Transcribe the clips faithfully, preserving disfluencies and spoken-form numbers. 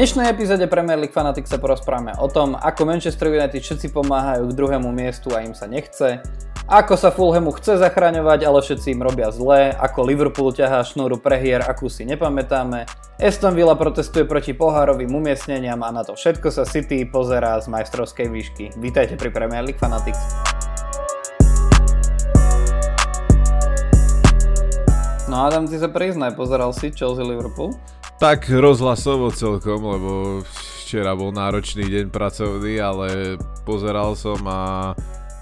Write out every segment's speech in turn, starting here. V dnešnej epizóde Premier League Fanatic sa porozprávame o tom, ako Manchester United všetci pomáhajú k druhému miestu a im sa nechce, ako sa Fulhamu chce zachraňovať, ale všetci im robia zlé, ako Liverpool ťahá šnúru prehier, akú si nepamätáme, Aston Villa protestuje proti pohárovým umiestneniam a na to všetko sa City pozerá z majstrovskej výšky. Vítajte pri Premier League Fanatic. No Adam, ty sa priznaj, pozeral si Chelsea Liverpool? Tak rozhlasovo celkom, lebo včera bol náročný deň pracovný, ale pozeral som a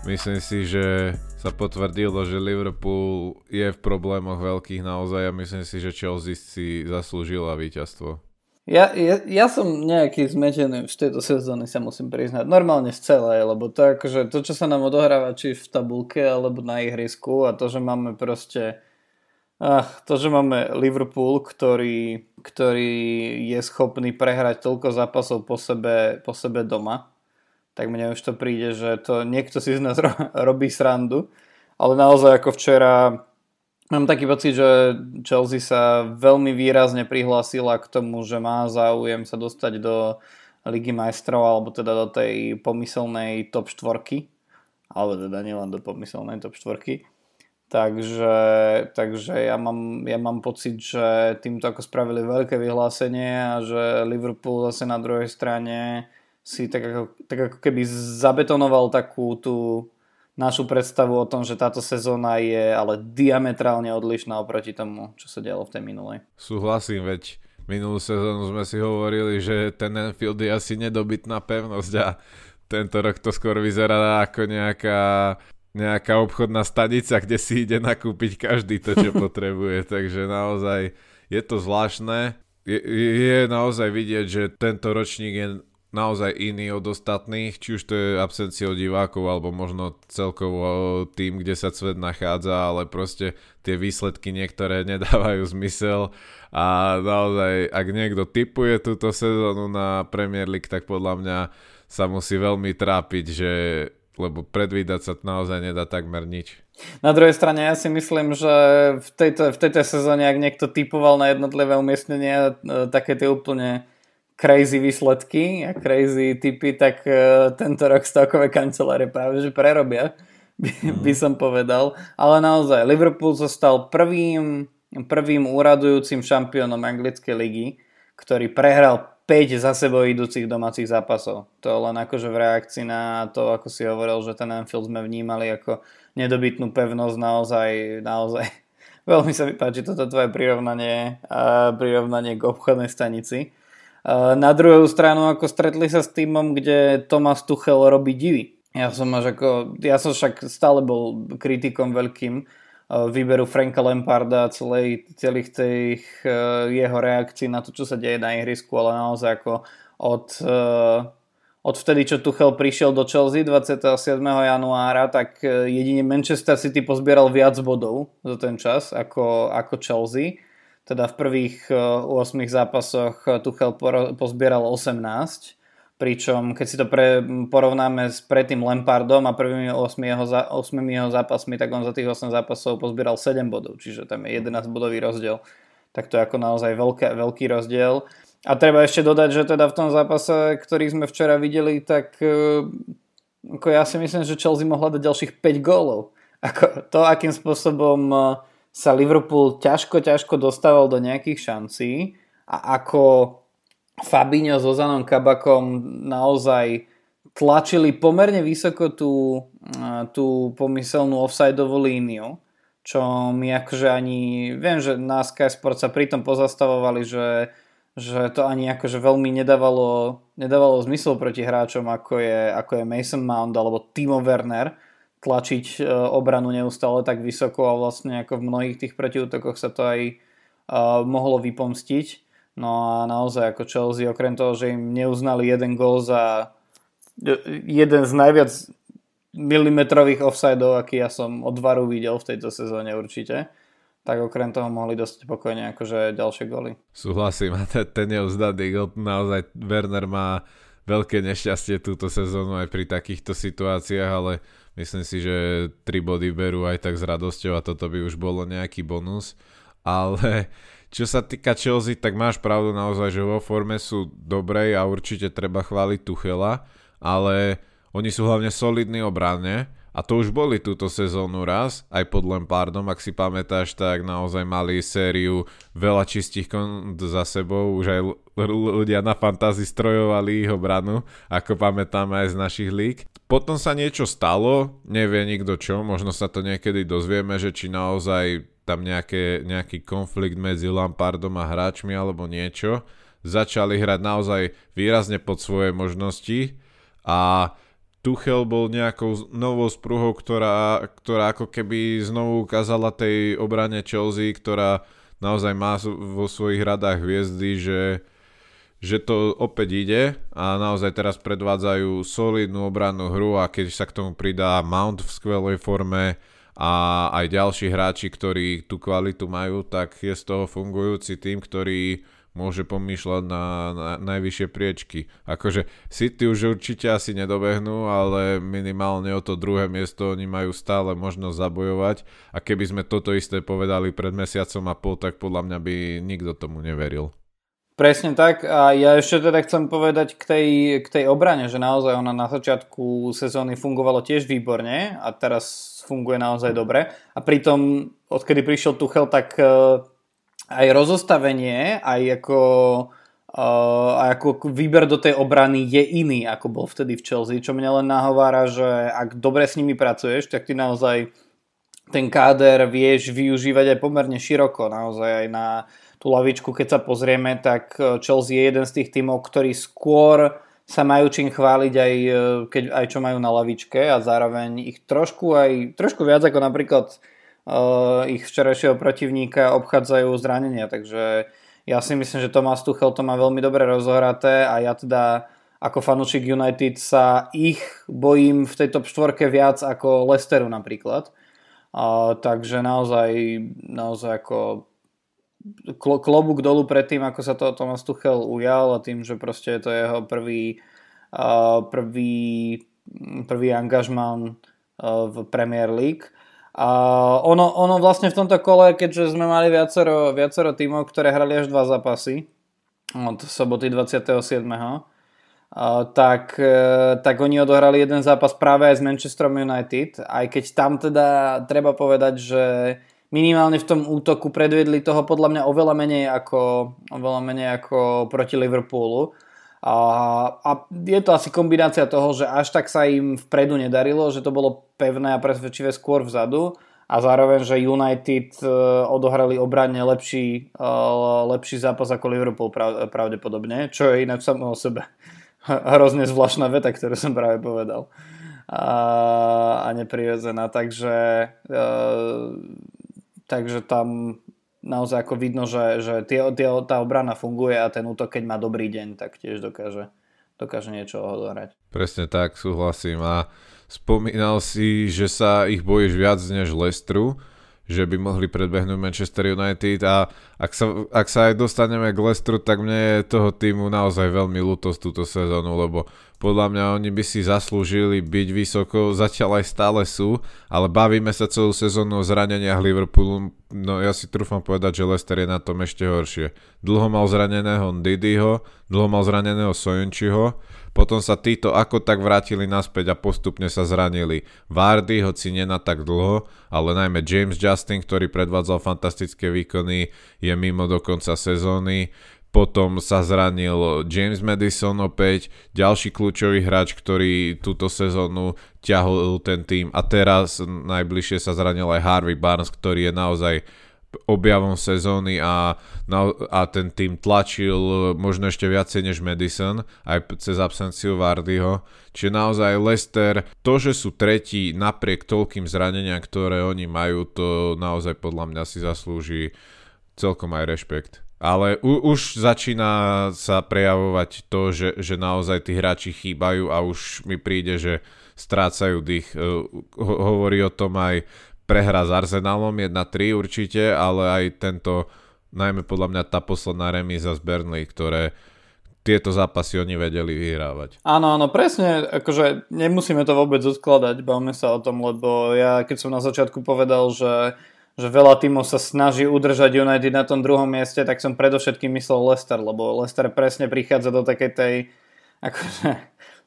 myslím si, že sa potvrdilo, že Liverpool je v problémoch veľkých naozaj a myslím si, že Chelsea si zaslúžila víťazstvo. Ja, ja, ja som nejaký zmetený v tejto sezóny, sa musím priznať. Normálne z celé, lebo to, akože, to, čo sa nám odohráva či v tabulke alebo na ihrisku a to, že máme proste... Ach, to, že máme Liverpool, ktorý, ktorý je schopný prehrať toľko zápasov po sebe, po sebe doma, tak mne už to príde, že to niekto si z nás ro- robí srandu, ale naozaj ako včera mám taký pocit, že Chelsea sa veľmi výrazne prihlásila k tomu, že má záujem sa dostať do Ligy majstrov alebo teda do tej pomyselnej top štvorky, alebo teda nielen do pomyselnej top štvorky. Takže, takže ja, mám, ja mám pocit, že týmto ako spravili veľké vyhlásenie a že Liverpool zase na druhej strane si tak ako, tak ako keby zabetonoval takú tú našu predstavu o tom, že táto sezóna je ale diametrálne odlišná oproti tomu, čo sa dialo v tej minulej. Súhlasím, veď minulú sezónu sme si hovorili, že ten Anfield je asi nedobytná pevnosť a tento rok to skôr vyzerá ako nejaká... nejaká obchodná stanica, kde si ide nakúpiť každý to, čo potrebuje. Takže naozaj je to zvláštne. Je, je naozaj vidieť, že tento ročník je naozaj iný od ostatných, či už to je absenciou divákov, alebo možno celkovo tým, kde sa svet nachádza, ale proste tie výsledky niektoré nedávajú zmysel a naozaj, ak niekto tipuje túto sezónu na Premier League, tak podľa mňa sa musí veľmi trápiť, že lebo predvídať sa naozaj nedá takmer nič. Na druhej strane ja si myslím, že v tejto, v tejto sezóne, ak niekto typoval na jednotlivé umiestnenia také tie úplne crazy výsledky a crazy tipy, tak tento rok stokové kancelárie práve že prerobia, by, by som povedal. Ale naozaj, Liverpool zostal prvým, prvým úradujúcim šampiónom anglickej ligy, ktorý prehral päť za sebou idúcich domácich zápasov. To len akože v reakcii na to, ako si hovoril, že ten Anfield sme vnímali ako nedobytnú pevnosť naozaj, naozaj. Veľmi sa mi páči toto tvoje prirovnanie, uh, prirovnanie k obchodnej stanici. Uh, na druhú stranu, ako stretli sa s týmom, kde Thomas Tuchel robí divy. Ja som až ako, ja som však stále bol kritikom veľkým výberu Franka Lamparda a celých tých jeho reakcií na to, čo sa deje na ihrisku, ale naozaj ako od, od vtedy, čo Tuchel prišiel do Chelsea dvadsiateho siedmeho januára, tak jedine Manchester City pozbieral viac bodov za ten čas ako, ako Chelsea. Teda v prvých ôsmich zápasoch Tuchel pozbieral osemnásť. Pričom keď si to pre, porovnáme s predtým Lampardom a prvými ôsmimi jeho zápasmi, tak on za tých osem zápasov pozbieral sedem bodov, čiže tam je jedenásťbodový rozdiel. Tak to je ako naozaj veľká, veľký rozdiel. A treba ešte dodať, že teda v tom zápase, ktorý sme včera videli, tak ako ja si myslím, že Chelsea mohla dať ďalších päť gólov. Ako to, akým spôsobom sa Liverpool ťažko, ťažko dostával do nejakých šancí a ako... Fabinho s Ozanom Kabakom naozaj tlačili pomerne vysoko tú, tú pomyselnú offsideovú líniu, čo mi akože ani, viem, že na Sky Sport sa pritom pozastavovali, že, že to ani akože veľmi nedávalo, nedávalo zmysel proti hráčom, ako je, ako je Mason Mount alebo Timo Werner, tlačiť obranu neustále tak vysoko a vlastne ako v mnohých tých protiútokoch sa to aj uh, mohlo vypomstiť. No a naozaj ako Chelsea, okrem toho, že im neuznali jeden gól za jeden z najviac milimetrových offsideov, aký ja som od VARu videl v tejto sezóne určite, tak okrem toho mohli dostať pokojne akože ďalšie góly. Súhlasím, a ten neuznaný gól, naozaj Werner má veľké nešťastie túto sezónu aj pri takýchto situáciách, ale myslím si, že tri body berú aj tak s radosťou a toto by už bolo nejaký bonus, ale... Čo sa týka Chelsea, tak máš pravdu naozaj, že vo forme sú dobrej a určite treba chváliť Tuchela, ale oni sú hlavne solidní obranne a to už boli túto sezónu raz, aj pod Lampardom, ak si pamätáš, tak naozaj mali sériu veľa čistých kont za sebou, už aj l- l- ľudia na fantasy strojovali ich obranu, ako pamätáme aj z našich líg. Potom sa niečo stalo, nevie nikto čo, možno sa to niekedy dozvieme, že či naozaj tam nejaké, nejaký konflikt medzi Lampardom a hráčmi alebo niečo. Začali hrať naozaj výrazne pod svoje možnosti a Tuchel bol nejakou novou spruhou, ktorá, ktorá ako keby znovu ukázala tej obrane Chelsea, ktorá naozaj má vo svojich radách hviezdy, že, že to opäť ide a naozaj teraz predvádzajú solidnú obrannú hru a keď sa k tomu pridá Mount v skvelej forme a aj ďalší hráči, ktorí tú kvalitu majú, tak je z toho fungujúci tým, ktorý môže pomýšľať na, na najvyššie priečky. Akože City už určite asi nedobehnú, ale minimálne o to druhé miesto oni majú stále možnosť zabojovať a keby sme toto isté povedali pred mesiacom a pol, tak podľa mňa by nikto tomu neveril. Presne tak a ja ešte teda chcem povedať k tej, k tej obrane, že naozaj ona na začiatku sezóny fungovalo tiež výborne a teraz funguje naozaj dobre a pritom odkedy prišiel Tuchel, tak aj rozostavenie, aj ako, aj ako výber do tej obrany je iný ako bol vtedy v Chelsea, čo mne len nahovára, že ak dobre s nimi pracuješ, tak ty naozaj ten káder vieš využívať aj pomerne široko, naozaj aj na tú lavičku, keď sa pozrieme, tak Chelsea je jeden z tých tímov, ktorí skôr sa majú čím chváliť aj, keď, aj čo majú na lavičke a zároveň ich trošku aj trošku viac ako napríklad uh, ich včerajšieho protivníka obchádzajú zranenia, takže ja si myslím, že Thomas Tuchel to má veľmi dobre rozohraté a ja teda ako fanúšik United sa ich bojím v tej top štvorke viac ako Leicesteru napríklad, uh, takže naozaj naozaj ako klobúk dolu pred tým, ako sa to Thomas Tuchel ujal a tým, že proste je to jeho prvý uh, prvý, prvý angažmán uh, v Premier League. Uh, ono, ono vlastne v tomto kole, keďže sme mali viacero, viacero tímov, ktoré hrali až dva zápasy od soboty dvadsiateho siedmeho Uh, tak, uh, tak oni odohrali jeden zápas práve aj s Manchesterom United, aj keď tam teda treba povedať, že minimálne v tom útoku predviedli toho podľa mňa oveľa menej ako, oveľa menej ako proti Liverpoolu. A, a je to asi kombinácia toho, že až tak sa im vpredu nedarilo, že to bolo pevné a presvedčivé skôr vzadu a zároveň, že United odohrali obranne lepší, lepší zápas ako Liverpool pravdepodobne, čo je inak samo o sebe hrozne zvláštna veta, ktorú som práve povedal. A, a neprirodzená. Takže e, Takže tam naozaj ako vidno, že, že tie, tie, tá obrana funguje a ten útok, keď má dobrý deň, tak tiež dokáže, dokáže niečo odohrať. Presne tak, súhlasím. A spomínal si, že sa ich bojíš viac než Leicesteru, že by mohli predbehnúť Manchester United a ak sa, ak sa aj dostaneme k Leicesteru, tak mne je toho týmu naozaj veľmi ľúto túto sezónu, lebo podľa mňa oni by si zaslúžili byť vysoko, zatiaľ aj stále sú, ale bavíme sa celú sezónu o zraneniach Liverpoolu, no ja si trúfam povedať, že Leicester je na tom ešte horšie. Dlho mal zraneného Ndidyho, dlho mal zraneného Soyuncuho, potom sa títo ako tak vrátili naspäť a postupne sa zranili. Vardy, hoci nie na tak dlho, ale najmä James Justin, ktorý predvádzal fantastické výkony, je mimo do konca sezóny. Potom sa zranil James Maddison opäť, ďalší kľúčový hráč, ktorý túto sezónu ťahol ten tým a teraz najbližšie sa zranil aj Harvey Barnes, ktorý je naozaj objavom sezóny a, a ten tým tlačil možno ešte viacej než Maddison aj cez absenciu Vardyho. Čiže naozaj Leicester, to, že sú tretí napriek toľkým zraneniam, ktoré oni majú, to naozaj podľa mňa si zaslúži celkom aj rešpekt. Ale u, už začína sa prejavovať to, že, že naozaj tí hráči chýbajú a už mi príde, že strácajú dých. Ho, hovorí o tom aj prehra s Arsenalom jedna tri určite, ale aj tento, najmä podľa mňa tá posledná remíza z Burnley, ktoré tieto zápasy oni vedeli vyhrávať. Áno, áno, presne, akože nemusíme to vôbec odkladať, bavme sa o tom, lebo ja keď som na začiatku povedal, že že veľa tímov sa snaží udržať United na tom druhom mieste, tak som predovšetkým myslel Leicester, lebo Leicester presne prichádza do takej tej, akože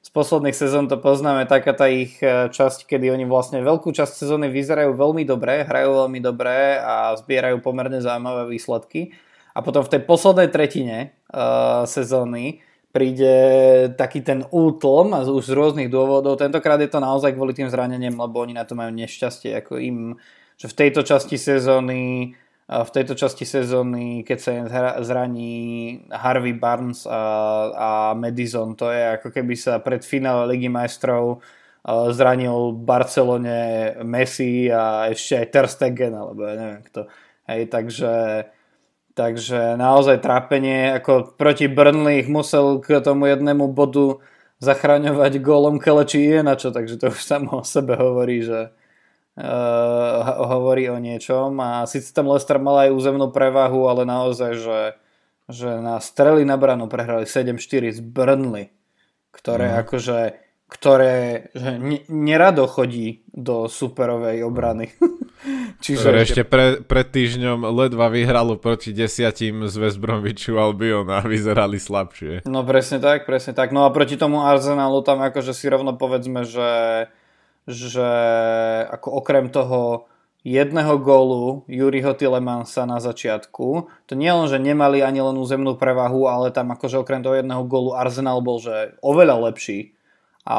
z posledných sezón to poznáme, taká tá ich časť, kedy oni vlastne veľkú časť sezóny vyzerajú veľmi dobre, hrajú veľmi dobre a zbierajú pomerne zaujímavé výsledky. A potom v tej poslednej tretine uh, sezóny príde taký ten útlm a už z rôznych dôvodov. Tentokrát je to naozaj kvôli tým zraneniam, lebo oni na to majú nešťastie, ako im, že v tejto časti sezóny, v tejto časti sezóny, keď sa zraní Harvey Barnes a, a Maddison, to je ako keby sa pred finále Ligy majstrov zranil Barcelone Messi a ešte aj Ter Stegen, alebo ja neviem kto. Hej, takže Takže naozaj trápenie, ako proti Burnley ich musel k tomu jednému bodu zachraňovať gólom Kelechi Iheanacho, takže to už samo o sebe hovorí, že uh, hovorí o niečom. A síce tam Leicester mal aj územnú prevahu, ale naozaj, že, že na strely na branu prehrali sedem štyri z Burnley, ktoré mm. akože ktoré že n- nerado chodí do superovej obrany. Čiže ktoré ešte pre, pred týždňom ledva vyhralo proti desiatim z West Bromwichu Albion a vyzerali slabšie. No presne tak, presne tak. No a proti tomu Arsenalu tam akože si rovno povedzme, že, že ako okrem toho jedného gólu Youriho Tielemannsa na začiatku, to nie len, že nemali ani len územnú prevahu, ale tam akože okrem toho jedného gólu Arsenal bol že oveľa lepší a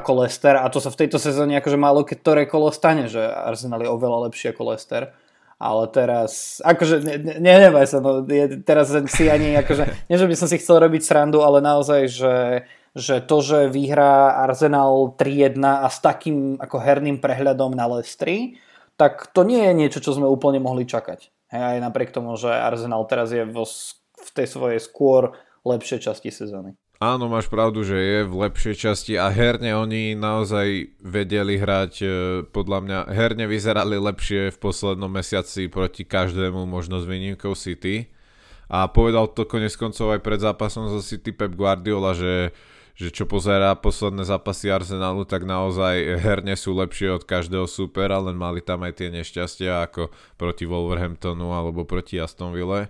ako Leicester, a to sa v tejto sezóne akože málo ktoré kolo stane, že Arsenal je oveľa lepší ako Leicester, ale teraz akože ne, nehnevaj sa, no, je, teraz si ani akože, nie že by som si chcel robiť srandu, ale naozaj, že, že to, že vyhrá Arsenal tri jedna a s takým ako herným prehľadom na Leicestri, tak to nie je niečo, čo sme úplne mohli čakať. Hej, aj napriek tomu, že Arsenal teraz je vo, v tej svojej skôr lepšej časti sezóny. Áno, máš pravdu, že je v lepšej časti a herne oni naozaj vedeli hrať, podľa mňa herne vyzerali lepšie v poslednom mesiaci proti každému, možno s výnimkou City. A povedal to konec koncov aj pred zápasom so City Pep Guardiola, že, že čo pozerá posledné zápasy Arsenalu, tak naozaj herne sú lepšie od každého supera, len mali tam aj tie nešťastia ako proti Wolverhamptonu alebo proti Aston Ville.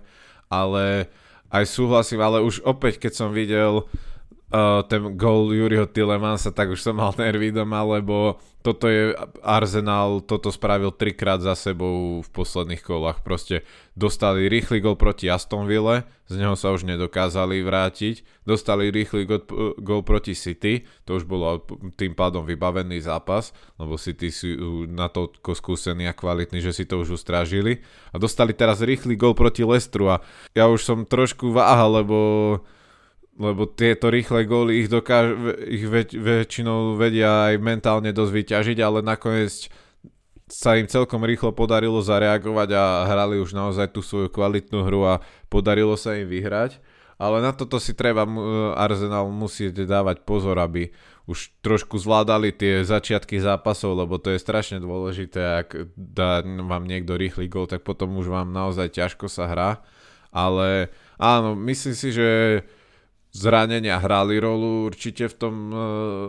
Ale... Aj súhlasím, ale už opäť, keď som videl uh, ten gól Youriho Tielemannsa, tak už som mal nervy doma, lebo toto je Arsenal, toto spravil trikrát za sebou v posledných kolách. Proste dostali rýchly gól proti Aston Ville, z neho sa už nedokázali vrátiť, dostali rýchly gól proti City, to už bolo tým pádom vybavený zápas, lebo City sú na to skúsení a kvalitní, že si to už ustrážili, a dostali teraz rýchly gól proti Leicesteru a ja už som trošku váhal, lebo lebo tieto rýchle góly ich, dokáž, ich väč, väčšinou vedia aj mentálne dosť vyťažiť, ale nakoniec sa im celkom rýchlo podarilo zareagovať a hrali už naozaj tú svoju kvalitnú hru a podarilo sa im vyhrať. Ale na toto si treba Arsenal musieť dávať pozor, aby už trošku zvládali tie začiatky zápasov, lebo to je strašne dôležité, ak dá vám niekto rýchly gól, tak potom už vám naozaj ťažko sa hrá. Ale áno, myslím si, že zranenia hrali rolu určite v tom uh,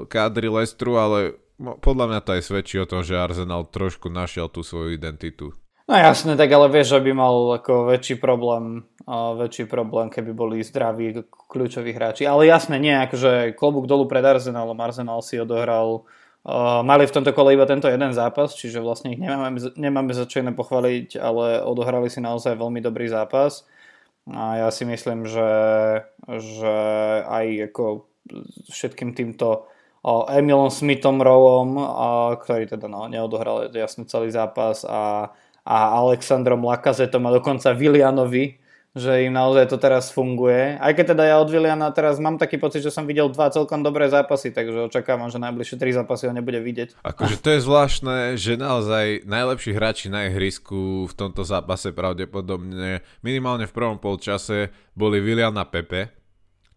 kádri Leicesteru, ale no, podľa mňa to aj svedčí o tom, že Arsenal trošku našiel tú svoju identitu. No jasne, tak ale vieš, že by mal ako väčší problém, uh, väčší problém, keby boli zdraví kľúčoví hráči. Ale jasne, nie, akože klobúk dolu pred Arsenalom. Arsenal si odohral, uh, mali v tomto kole iba tento jeden zápas, čiže vlastne ich nemáme, nemáme za čo iné pochváliť, ale odohrali si naozaj veľmi dobrý zápas. A ja si myslím, že, že aj ako všetkým týmto Emilom Smithom Rowom, ktorý teda no, neodohral jasne celý zápas, a, a Alexandrom Lacazettom a dokonca Willianovi, že im naozaj to teraz funguje. Aj keď teda ja od Williana teraz mám taký pocit, že som videl dva celkom dobré zápasy, takže očakávam, že najbližšie tri zápasy ho nebude vidieť. Akože to je zvláštne, že naozaj najlepší hráči na ihrisku v tomto zápase pravdepodobne minimálne v prvom polčase boli Willian a Pepe,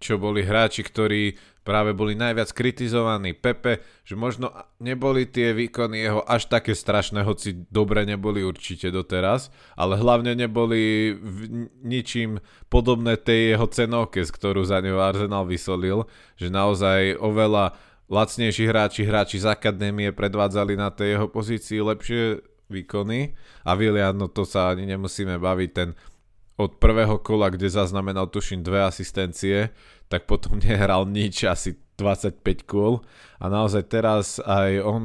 čo boli hráči, ktorí práve boli najviac kritizovaní. Pepe, že možno neboli tie výkony jeho až také strašné, hoci dobre neboli určite doteraz, ale hlavne neboli ničím podobné tej jeho cenovke, z ktorú za neho Arsenal vysolil, že naozaj oveľa lacnejší hráči, hráči z akadémie predvádzali na tej jeho pozícii lepšie výkony. A Willian, no to sa ani nemusíme baviť, ten od prvého kola, kde zaznamenal tuším dve asistencie, tak potom nehral nič, asi dvadsaťpäť kôl. A naozaj teraz aj on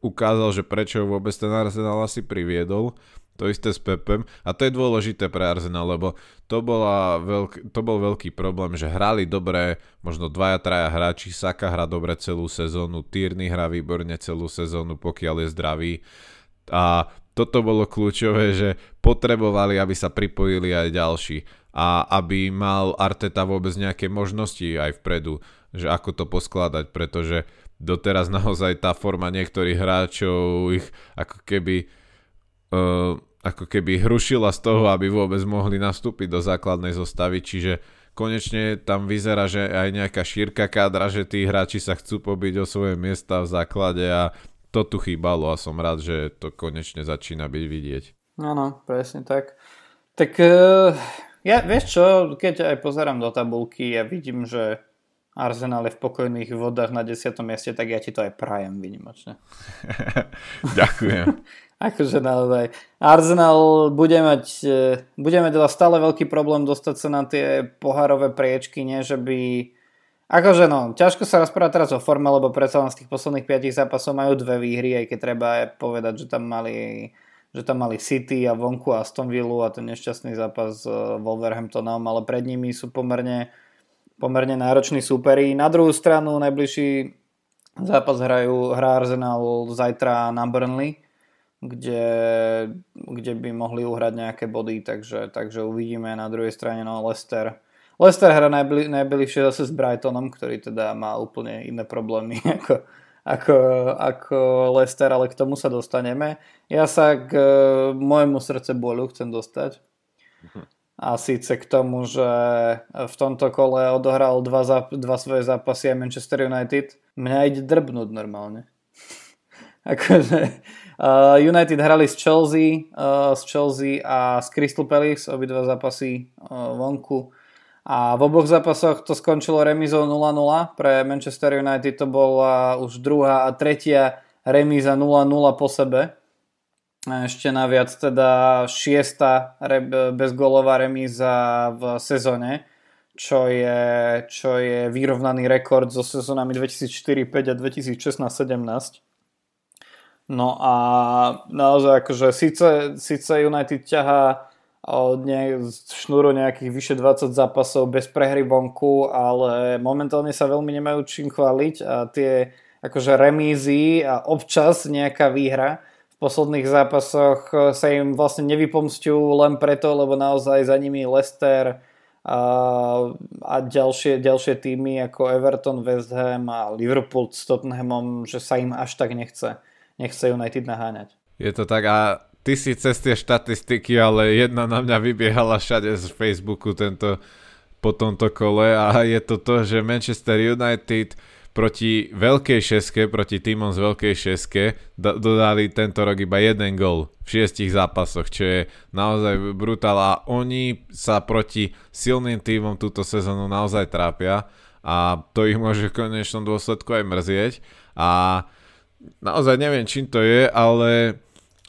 ukázal, že prečo vôbec ten Arsenal asi priviedol. To isté s Pepem. A to je dôležité pre Arsenal, lebo to, bola veľk, to bol veľký problém, že hrali dobre, možno dvaja, traja hráči, Saka hrá dobre celú sezónu, Tierney hrá výborne celú sezónu, pokiaľ je zdravý. A toto bolo kľúčové, že potrebovali, aby sa pripojili aj ďalší a aby mal Arteta vôbec nejaké možnosti aj vpredu, že ako to poskladať, pretože doteraz naozaj tá forma niektorých hráčov ich ako keby Uh, ako keby hrušila z toho, aby vôbec mohli nastúpiť do základnej zostavy, čiže konečne tam vyzerá, že aj nejaká šírka kádra, že tí hráči sa chcú pobiť o svoje miesta v základe a to tu chýbalo a som rád, že to konečne začína byť vidieť. Áno, presne tak. Tak uh, ja, vieš čo, keď aj pozerám do tabulky a ja vidím, že Arsenal je v pokojných vodách na desiatom mieste, tak ja ti to aj prajem výnimočne. Ďakujem. Akože naozaj. Arsenal bude mať, budeme teda stále veľký problém dostať sa na tie pohárové priečky, nie že by... Akože no, ťažko sa rozprávať teraz o forme, lebo predsa len z tých posledných piatich zápasov majú dve výhry, aj keď treba povedať, že tam mali, že tam mali City a vonku Aston Villa a ten nešťastný zápas s Wolverhamptonom, ale pred nimi sú pomerne... pomerne náročný súperi. Na druhú stranu najbližší zápas hrajú, hrá Arsenal zajtra na Burnley, kde, kde by mohli uhrať nejaké body, takže, takže uvidíme. Na druhej strane no Leicester. Leicester hrá najbli, najbližšie zase s Brightonom, ktorý teda má úplne iné problémy ako, ako, ako Leicester, ale k tomu sa dostaneme. Ja sa k môjmu srdce bolu chcem dostať. Mhm. A síce k tomu, že v tomto kole odohral dva, záp- dva svoje zápasy aj Manchester United. Mňa ide drbnúť normálne. Akože uh, United hrali s Chelsea, uh, s Chelsea a s Crystal Palace, obidva zápasy uh, vonku. A v oboch zápasoch to skončilo remízou nula nula. Pre Manchester United to bola už druhá a tretia remíza nula nula po sebe. A ešte naviac teda šiesta re- bezgólová remíza v sezóne, čo je, čo je vyrovnaný rekord so sezónami dvetisícštyri päť a dvetisícšestnásť sedemnásť. No a naozaj akože síce, síce United ťahá od nej, šnúru nejakých vyše dvadsať zápasov bez prehry vonku, ale momentálne sa veľmi nemajú čím chváliť a tie akože remízy a občas nejaká výhra v posledných zápasoch sa im vlastne nevypomstiu len preto, lebo naozaj za nimi Leicester a, a ďalšie, ďalšie týmy ako Everton, West Ham a Liverpool s Tottenhamom, že sa im až tak nechce. Nechce United naháňať. Je to tak a ty si cez tie štatistiky, ale jedna na mňa vybiehala všade z Facebooku tento, po tomto kole a je to to, že Manchester United proti veľkej šeske, proti týmom z veľkej šeske do- dodali tento rok iba jeden gól v šiestich zápasoch, čo je naozaj brutál a oni sa proti silným týmom túto sezónu naozaj trápia a to ich môže v konečnom dôsledku aj mrzieť a naozaj neviem čím to je, ale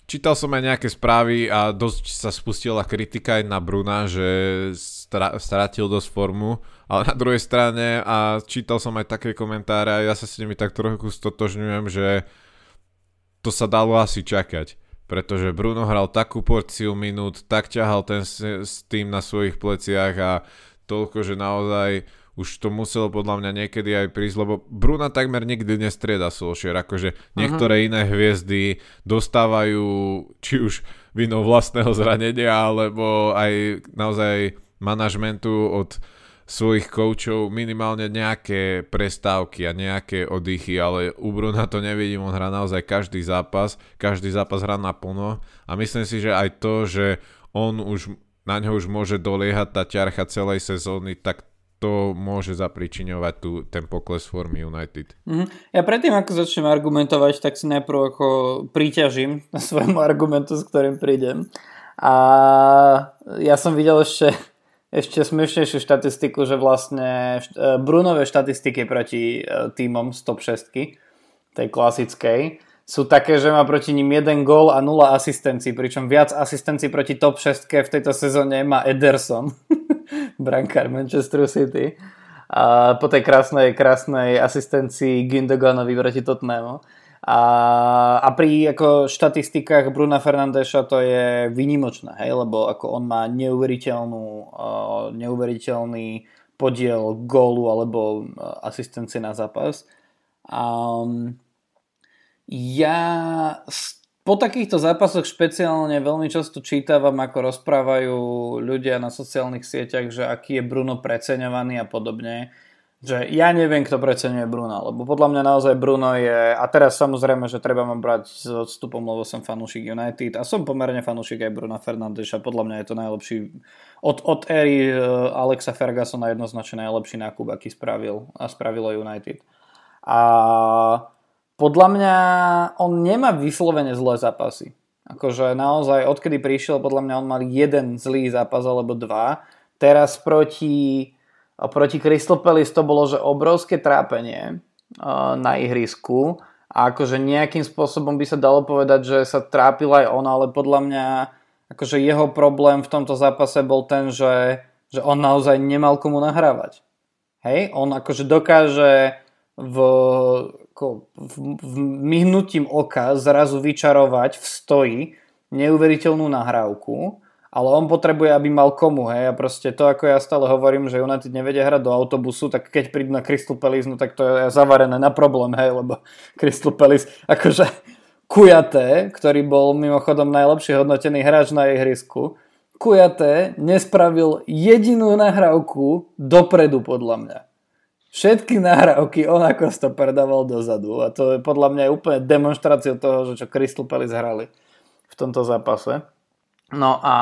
čítal som aj nejaké správy a dosť sa spustila kritika aj na Bruna, že stra- stratil dosť formu. Ale na druhej strane, a čítal som aj také komentáre, a ja sa s nimi tak trochu stotožňujem, že to sa dalo asi čakať. Pretože Bruno hral takú porciu minút, tak ťahal ten s tým na svojich pleciach a toľko, že naozaj už to muselo podľa mňa niekedy aj prísť, lebo Bruna takmer nikdy nestrieda Solskjaer. Akože niektoré Aha. iné hviezdy dostávajú či už vinou vlastného zranenia, alebo aj naozaj manažmentu od svojich koučov minimálne nejaké prestávky a nejaké oddychy, ale u Bruna to nevidím, on hrá naozaj každý zápas, každý zápas hrá naplno a myslím si, že aj to, že on už, na ňo už môže doliehať tá ťarcha celej sezóny, tak to môže zapričiňovať tu, ten pokles formy United. Ja predtým, ako začnem argumentovať, tak si najprv ako príťažím na svojmu argumentu, s ktorým prídem. A ja som videl ešte ešte smešnejšiu štatistiku, že vlastne Brunové štatistiky proti týmom z top šestky, tej klasickej, sú také, že má proti ním jeden gól a nula asistencií, pričom viac asistencií proti top šestke v tejto sezóne má Ederson, brankár Manchesteru City. A po tej krásnej, krásnej asistencii Gündoganovi proti Tottenhamu. A, a pri ako, štatistikách Bruna Fernandeša to je výnimočné, hej? Lebo ako on má neuveriteľnú, uh, neuveriteľný podiel gólu alebo uh, asistencie na zápas. Um, ja po takýchto zápasoch špeciálne veľmi často čítavam, ako rozprávajú ľudia na sociálnych sieťach, že aký je Bruno preceňovaný a podobne. Že ja neviem, kto preceňuje Bruna, lebo podľa mňa naozaj Bruno je, a teraz samozrejme, že treba ma brať s odstupom, lebo som fanúšik United a som pomerne fanúšik aj Bruna Fernandeša, podľa mňa je to najlepší od, od éry Alexa Fergusona jednoznačne najlepší nákup, aký spravil a spravilo United. A podľa mňa on nemá vyslovene zlé zápasy, akože naozaj odkedy prišiel, podľa mňa on mal jeden zlý zápas alebo dva, teraz proti A proti Crystal Palace to bolo, že obrovské trápenie na ihrisku a akože nejakým spôsobom by sa dalo povedať, že sa trápil aj on, ale podľa mňa akože jeho problém v tomto zápase bol ten, že, že on naozaj nemal komu nahrávať. Hej? On akože dokáže v, ako, v, v mihnutím oka zrazu vyčarovať v stoji neuveriteľnú nahrávku. Ale on potrebuje, aby mal komu, hej, a proste to, ako ja stále hovorím, že United nevedia hrať do autobusu, tak keď prídu na Crystal Palace, no tak to je zavarené na problém, hej, lebo Crystal Palace, akože Kujaté, ktorý bol mimochodom najlepšie hodnotený hráč na ihrisku, Kujaté nespravil jedinú nahrávku dopredu, podľa mňa. Všetky nahrávky on ako to predával dozadu a to je podľa mňa úplne demonštrácia toho, že čo Crystal Palace hrali v tomto zápase. No a,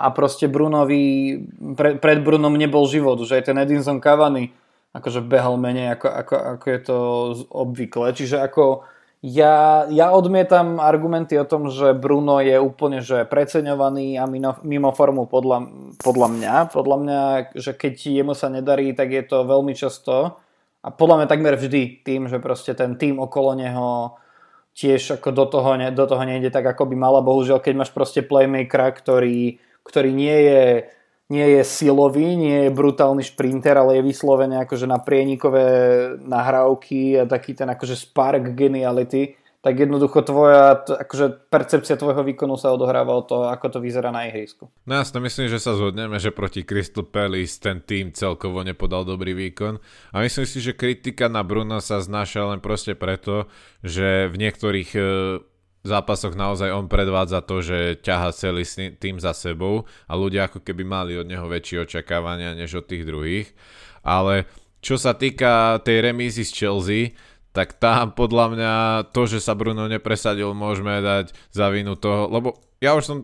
a proste Brunovi, pre, pred Brunom nebol život, že aj ten Edinson Cavani akože behal menej ako, ako, ako je to obvykle, čiže ako ja, ja odmietam argumenty o tom, že Bruno je úplne že preceňovaný a mimo, mimo formu podľa, podľa mňa podľa mňa, že keď jemu sa nedarí, tak je to veľmi často a podľa mňa takmer vždy tým, že proste ten tým okolo neho tiež ako do toho, ne, do toho nejde tak, ako by mala. Bohužiaľ, keď máš proste playmakera, ktorý, ktorý nie, je, nie je silový, nie je brutálny šprinter, ale je vyslovene akože na prienikové nahrávky a taký ten akože spark geniality, tak jednoducho tvoja akože percepcia tvojho výkonu sa odohráva o to, ako to vyzerá na ihrisku. No jasne, myslím, že sa zhodneme, že proti Crystal Palace ten tým celkovo nepodal dobrý výkon a myslím si, že kritika na Bruno sa znáša len proste preto, že v niektorých e, zápasoch naozaj on predvádza to, že ťaha celý tým za sebou a ľudia ako keby mali od neho väčšie očakávania než od tých druhých. Ale čo sa týka tej remízy z Chelsea, tak tam podľa mňa to, že sa Bruno nepresadil, môžeme dať za vinu toho, lebo ja už som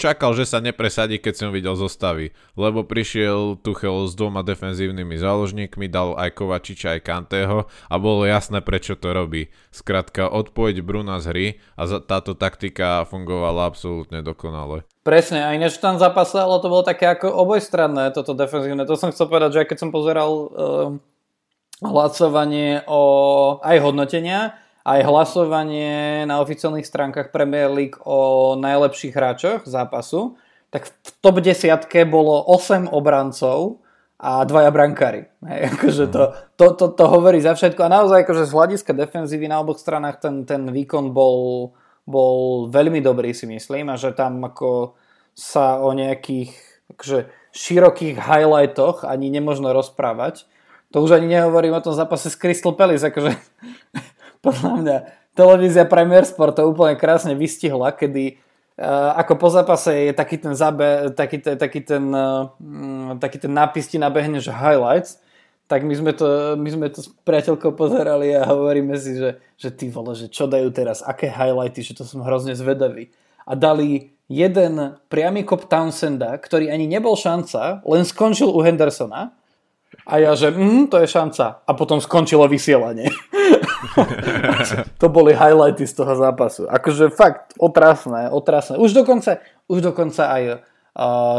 čakal, že sa nepresadí, keď som videl zostavy, lebo prišiel Tuchel s dvoma defenzívnymi záložníkmi, dal aj Kovačiča, aj Kanteho a bolo jasné, prečo to robí. Skrátka, odpojiť Bruna z hry a táto taktika fungovala absolútne dokonale. Presne, a inéč tam zápase, ale to bolo také ako obojstranné, toto defenzívne. To som chcel povedať, že keď som pozeral Um... hlasovanie o aj hodnotenia, aj hlasovanie na oficiálnych stránkach Premier League o najlepších hráčoch zápasu, tak v top desiatke bolo osem obrancov a dvaja brankári. Hej, akože to, to, to, to hovorí za všetko. A naozaj akože z hľadiska defenzívy na oboch stranách ten, ten výkon bol, bol veľmi dobrý, si myslím, a že tam ako sa o nejakých akože širokých highlightoch ani nemožno rozprávať. To už ani nehovorím o tom zápase s Crystal Palace, akože podľa mňa televízia Premier Sport to úplne krásne vystihla, kedy uh, ako po zápase je taký ten, zabe, taký, taký ten, uh, taký ten nápis ti nabehne, že highlights, tak my sme to, my sme to s priateľkou pozerali a hovoríme si, že, že ty vole, že čo dajú teraz, aké highlighty, že to som hrozne zvedavý. A dali jeden priamy kop Townsenda, ktorý ani nebol šanca, len skončil u Hendersona. A ja, že mm, to je šanca. A potom skončilo vysielanie. To boli highlighty z toho zápasu. Akože fakt otrasné, otrasné. Už dokonca, už dokonca aj uh,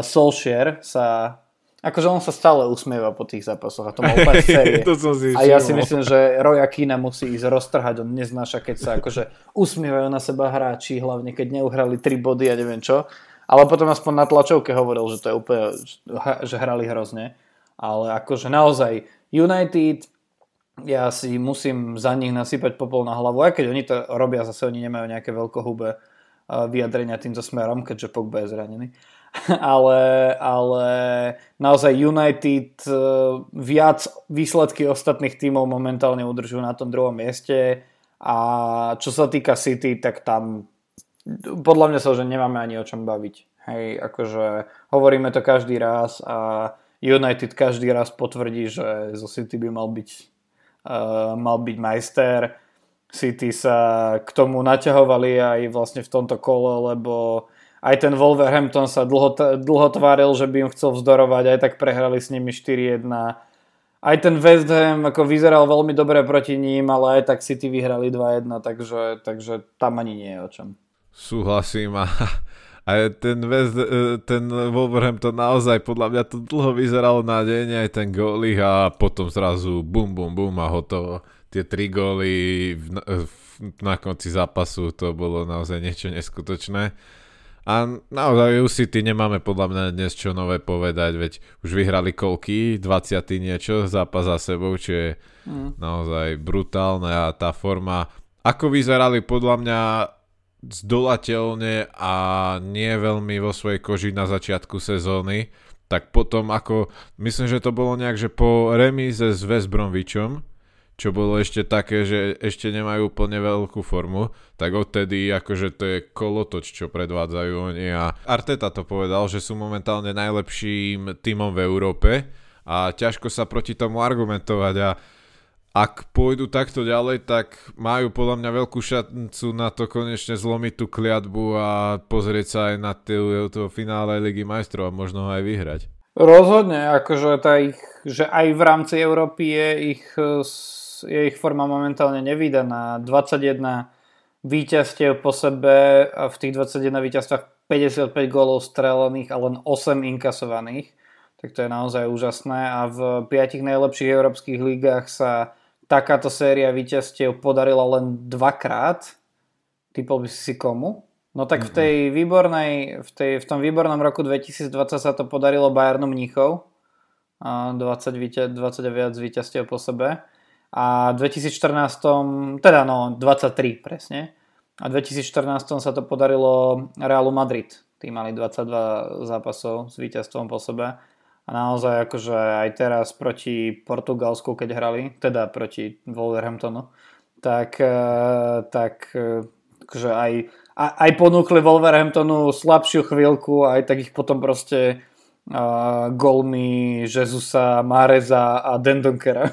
Solskjaer sa Akože on sa stále usmieva po tých zápasoch a to má úplne série. To som si a ja si myslím, že Roya Keanea musí ísť roztrhať, on neznáša, keď sa akože usmievajú na seba hráči, hlavne keď neuhrali tri body a neviem čo. Ale potom aspoň na tlačovke hovoril, že to je úplne, že hrali hrozne. Ale akože naozaj United, ja si musím za nich nasypať popol na hlavu, aj keď oni to robia, zase oni nemajú nejaké veľkohubé vyjadrenia týmto smerom, keďže Pogba je zranený. Ale, ale naozaj United viac výsledky ostatných tímov momentálne udržujú na tom druhom mieste a čo sa týka City, tak tam podľa mňa sa už nemáme ani o čom baviť. Hej, akože hovoríme to každý raz a United každý raz potvrdí, že zo City by mal byť uh, mal byť majster. City sa k tomu naťahovali aj vlastne v tomto kole, lebo aj ten Wolverhampton sa dlho, dlho tváril, že by im chcel vzdorovať, aj tak prehrali s nimi štyri jedna. Aj ten West Ham ako vyzeral veľmi dobre proti ním, ale aj tak City vyhrali dva jedna, takže, takže tam ani nie je o čom. Súhlasím a, a ten, West, ten Wolverhampton naozaj podľa mňa to dlho vyzeralo nádejne, aj ten gólik a potom zrazu bum bum bum a hotovo. Tie tri góly na konci zápasu to bolo naozaj niečo neskutočné. A naozaj u City nemáme podľa mňa dnes čo nové povedať, veď už vyhrali koľky, dvadsať niečo zápas za sebou, čo je mm. naozaj brutálne a tá forma, ako vyzerali podľa mňa zdolateľne a nie veľmi vo svojej koži na začiatku sezóny, tak potom ako, myslím, že to bolo nejak, že po remíze s West Bromwichom, čo bolo ešte také, že ešte nemajú úplne veľkú formu, tak odtedy akože to je kolotoč, čo predvádzajú oni a Arteta to povedal, že sú momentálne najlepším tímom v Európe a ťažko sa proti tomu argumentovať a ak pôjdu takto ďalej, tak majú podľa mňa veľkú šancu na to konečne zlomiť tú kliatbu a pozrieť sa aj na to finále Ligy majstrov a možno ho aj vyhrať. Rozhodne, akože tá ich, že aj v rámci Európy je ich je ich forma momentálne nevydaná. dvadsaťjeden víťazstiev po sebe a v tých dvadsaťjeden víťazstvách päťdesiatpäť gólov strelených a len osem inkasovaných. Tak to je naozaj úžasné a v piatich najlepších európskych ligách sa takáto séria víťazstiev podarila len dvakrát. Typol by si komu? No tak v tej výbornej, v, tej, v tom výbornom roku dvetisícdvadsať sa to podarilo Bayernu Mníchov. dvadsať, dvadsať viac víťazstiev po sebe. A v dvetisícštrnásť, teda no dvadsaťtri presne, a v dvetisícštrnásť sa to podarilo Realu Madrid. Tí mali dvadsaťdva zápasov s víťazstvom po sebe. A naozaj akože aj teraz proti Portugalsku, keď hrali, teda proti Wolverhamptonu, tak, tak akože aj, aj ponúkli Wolverhamptonu slabšiu chvíľku, aj tak ich potom proste uh, golmi Jezusa, Máreza a Dendonkera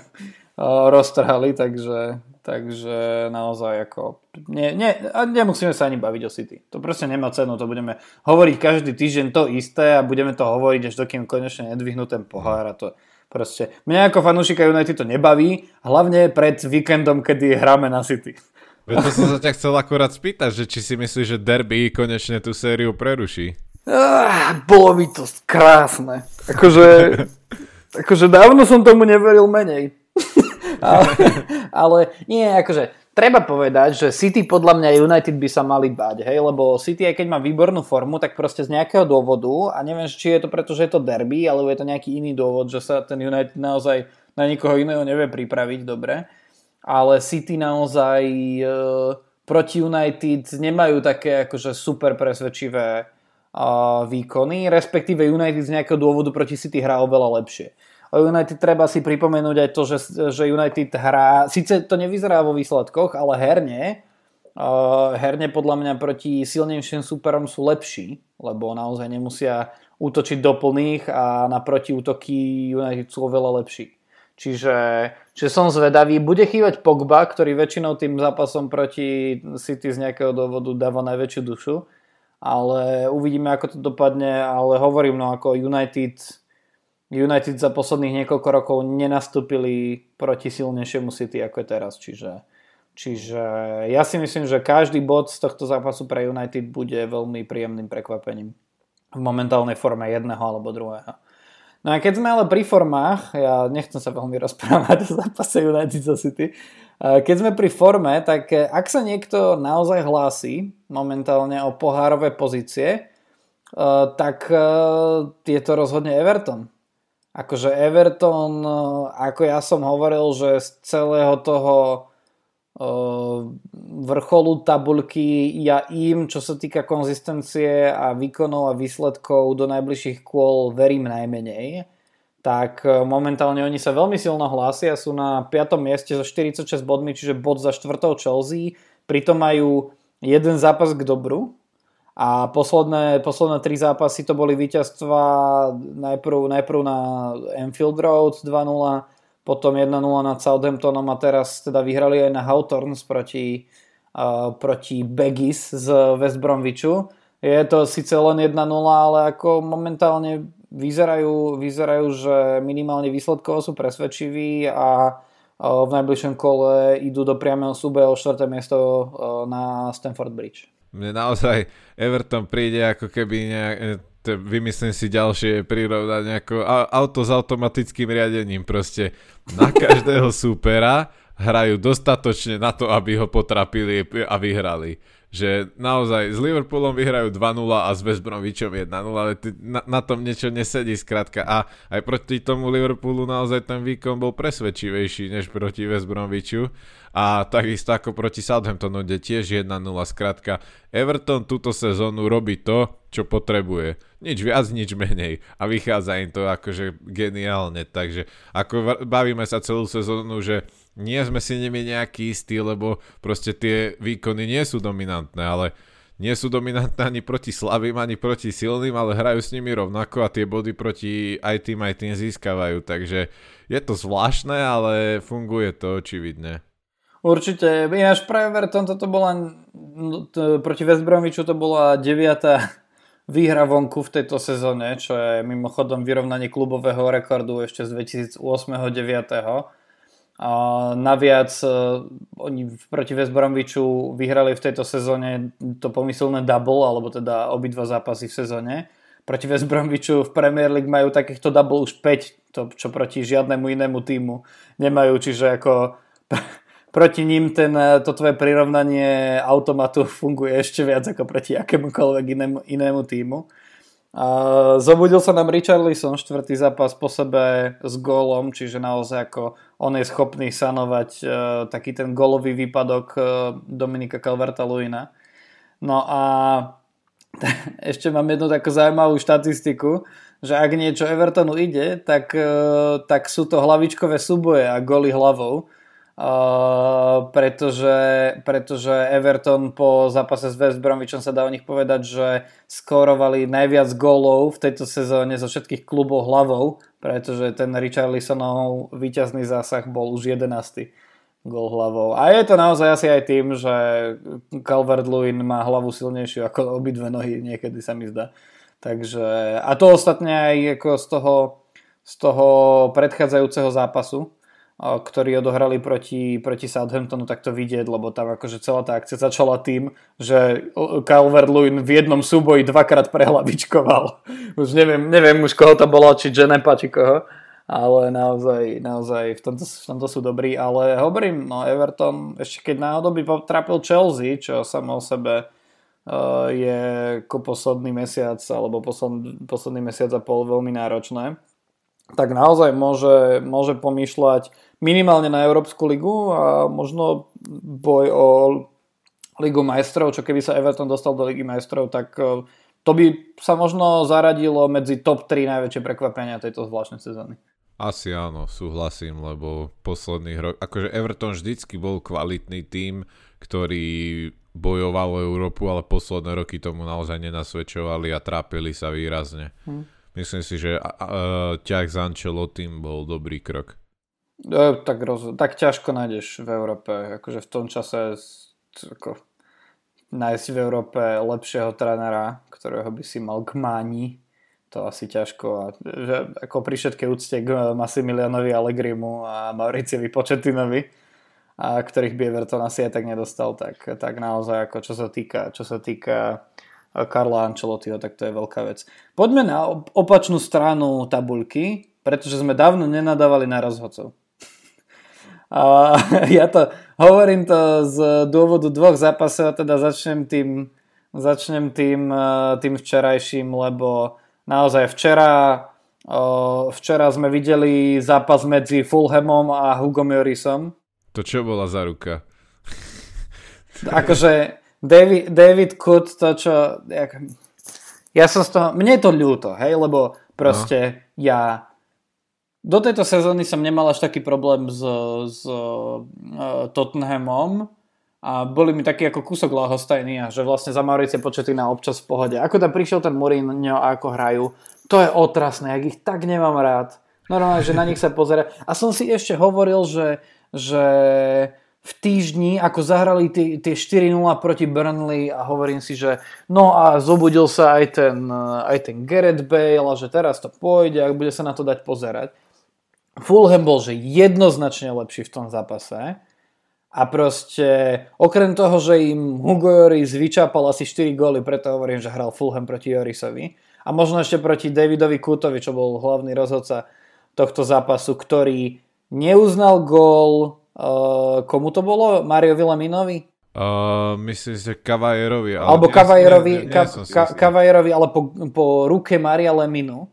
roztrhali, takže, takže naozaj ako nie, nie, nemusíme sa ani baviť o City. To proste nemá cenu, to budeme hovoriť každý týždeň to isté a budeme to hovoriť, až dokým konečne nedvihnú ten pohár a to proste. Mňa ako fanúšika United to nebaví, hlavne pred víkendom, kedy hráme na City. Preto som sa ťa chcel akurát spýtať, že či si myslíš, že derby konečne tú sériu preruší? Ah, bolo by to krásne. Akože, akože dávno som tomu neveril menej. ale, ale nie, akože treba povedať, že City podľa mňa United by sa mali báť, hej, lebo City aj keď má výbornú formu, tak proste z nejakého dôvodu a neviem, či je to preto, že je to derby, alebo je to nejaký iný dôvod, že sa ten United naozaj na nikoho iného nevie pripraviť dobre, ale City naozaj e, proti United nemajú také akože super presvedčivé e, výkony, respektíve United z nejakého dôvodu proti City hrá oveľa lepšie. O United treba si pripomenúť aj to, že, že United hrá, síce to nevyzerá vo výsledkoch, ale herne, uh, herne podľa mňa proti silnejším súperom sú lepší, lebo naozaj nemusia útočiť do plných a na protiútoky United sú oveľa lepší. Čiže, čiže som zvedavý, bude chýbať Pogba, ktorý väčšinou tým zápasom proti City z nejakého dôvodu dáva najväčšiu dušu, ale uvidíme, ako to dopadne, ale hovorím, no ako United... United za posledných niekoľko rokov nenastúpili proti silnejšiemu City ako je teraz, čiže, čiže ja si myslím, že každý bod z tohto zápasu pre United bude veľmi príjemným prekvapením v momentálnej forme jedného alebo druhého. No No a keď sme ale pri formách, ja nechcem sa veľmi rozprávať o zápase United za City, keď sme pri forme, tak ak sa niekto naozaj hlási momentálne o pohárové pozície, tak je to rozhodne Everton. Akože Everton, ako ja som hovoril, že z celého toho vrcholu tabuľky ja im, čo sa týka konzistencie a výkonov a výsledkov do najbližších kôl, verím najmenej. Tak momentálne oni sa veľmi silno hlásia, sú na piatom mieste so štyridsaťšesť bodmi, čiže bod za štvrtou Chelsea, pritom majú jeden zápas k dobru a posledné, posledné tri zápasy to boli víťazstva najprv, najprv na Anfield Road dva nula, potom jeden nula nad Southamptonom a teraz teda vyhrali aj na Hawthorns proti, uh, proti Baggies z West Bromwichu. Je to síce len jeden nula, ale ako momentálne Vyzerajú, vyzerajú, že minimálne výsledkovo sú presvedčiví a v najbližšom kole idú do priameho súboja o štvrté miesto na Stamford Bridge. Mne naozaj Everton príde ako keby nejak, vymyslím si ďalšie prirovnanie ako auto s automatickým riadením, proste na každého súpera hrajú dostatočne na to, aby ho potrapili a vyhrali. Že naozaj s Liverpoolom vyhrajú dva nula a s West Bromwichom jeden nula, ale na, na tom niečo nesedí skrátka. A aj proti tomu Liverpoolu naozaj ten výkon bol presvedčivejší než proti West Bromwichu a takisto ako proti Southamptonu, kde tiež jeden nula. Skrátka Everton túto sezónu robí to, čo potrebuje. Nič viac, nič menej. A vychádza im to akože geniálne. Takže ako bavíme sa celú sezónu, že nie sme si nimi nejaký istý, lebo proste tie výkony nie sú dominantné, ale nie sú dominantné ani proti slabým, ani proti silným, ale hrajú s nimi rovnako a tie body proti aj tým, aj tým získavajú. Takže je to zvláštne, ale funguje to očividne. Určite. Ináč pre Everton toto bola, proti West Bromwichu to bola deviata výhra vonku v tejto sezóne, čo je mimochodom vyrovnanie klubového rekordu ešte z dvetisícosem deväť. A naviac oni proti West Bromwichu vyhrali v tejto sezóne to pomyselné double, alebo teda obidva zápasy v sezóne. Proti West Bromwichu v Premier League majú takýchto double už päť, to, čo proti žiadnemu inému tímu nemajú, čiže ako proti ním ten, to tvoje prirovnanie automatu funguje ešte viac ako proti akémukoľvek inému, inému tímu. Uh, zobudil sa nám Richarlison, štvrtý zápas po sebe s gólom, čiže naozaj ako on je schopný sanovať uh, taký ten gólový výpadok uh, Dominika Calverta-Lewina. No a t- ešte mám jednu takú zaujímavú štatistiku, že ak niečo Evertonu ide, tak, uh, tak sú to hlavičkové súboje a góly hlavou, uh, pretože, pretože Everton po zápase s West Bromwichom sa dá o nich povedať, že skórovali najviac gólov v tejto sezóne zo všetkých klubov hlavou, pretože ten Richarlisonov víťazný zásah bol už jedenásty gól hlavou. A je to naozaj asi aj tým, že Calvert-Lewin má hlavu silnejšiu ako obidve nohy, niekedy sa mi zdá. Takže, a to ostatne aj ako z toho, z toho predchádzajúceho zápasu, ktorý odohrali proti, proti Southamptonu, tak to vidieť, lebo tam akože celá tá akcia začala tým, že Calvert-Lewin v jednom súboji dvakrát prehlavičkoval. Už neviem, neviem už koho to bolo, či Dženepa, či koho, ale naozaj, naozaj v tomto, v tomto sú dobrí, ale hovorím, no Everton ešte keď náhodou by potrapil Chelsea, čo samo o sebe je ako posledný mesiac alebo posledný, posledný mesiac a pol veľmi náročné, tak naozaj môže, môže pomýšľať minimálne na Európsku ligu a možno boj o Ligu majstrov, čo keby sa Everton dostal do Ligy majstrov, tak to by sa možno zaradilo medzi top tri najväčšie prekvapenia tejto zvláštnej sezóny. Asi áno, súhlasím, lebo posledných rokov, akože Everton vždycky bol kvalitný tím, ktorý bojoval o Európu, ale posledné roky tomu naozaj nenasvedčovali a trápili sa výrazne. Hm. Myslím si, že uh, ťah s Ancelottym bol dobrý krok. E, tak, roz, tak ťažko nájdeš v Európe. Akože v tom čase ako, nájsť v Európe lepšieho trénera, ktorého by si mal k máni, to asi ťažko. A, že, ako pri všetkej úcte k Maximilianovi Allegrimu a Mauriciovi Pochettinovi, a ktorých by Everton asi aj tak nedostal, tak, tak naozaj, ako, čo sa týka... Čo sa týka Karla Ancelottiho, tak to je veľká vec. Poďme na opačnú stranu tabuľky. pretože sme dávno nenadávali na rozhodcov. A ja to hovorím to z dôvodu dvoch zápasov a teda začnem tým, začnem tým, tým včerajším, lebo naozaj včera, včera sme videli zápas medzi Fulhamom a Hugom Llorisom. To čo bola za ruka? Akože David, David Coot to čo... Jak, ja som z toho... Mne je to ľúto, hej, lebo proste no. ja... Do tejto sezóny som nemal až taký problém s, s uh, Tottenhamom a boli mi taký ako kúsok ľahostajný a že vlastne za Mauricia Pochettina občas v pohode. Ako tam prišiel ten Mourinho a ako hrajú, to je otrasné, ja ich tak nemám rád. Normálne, že na nich sa pozerá. A som si ešte hovoril, že, že v týždni, ako zahrali tie, tie štyri nula proti Burnley a hovorím si, že no a zobudil sa aj ten, aj ten Gareth Bale a že teraz to pôjde a bude sa na to dať pozerať. Fulham bol že jednoznačne lepší v tom zápase a proste okrem toho, že im Hugo Lloris vyčápal asi štyri góly, preto hovorím, že hral Fulham proti Llorisovi a možno ešte proti Davidovi Cootovi, čo bol hlavný rozhodca tohto zápasu, ktorý neuznal gól uh, komu to bolo? Mario Villaminovi? Uh, myslím, že Cavallerovi. Alebo Cavallerovi, ale po, po ruke Maria Leminu.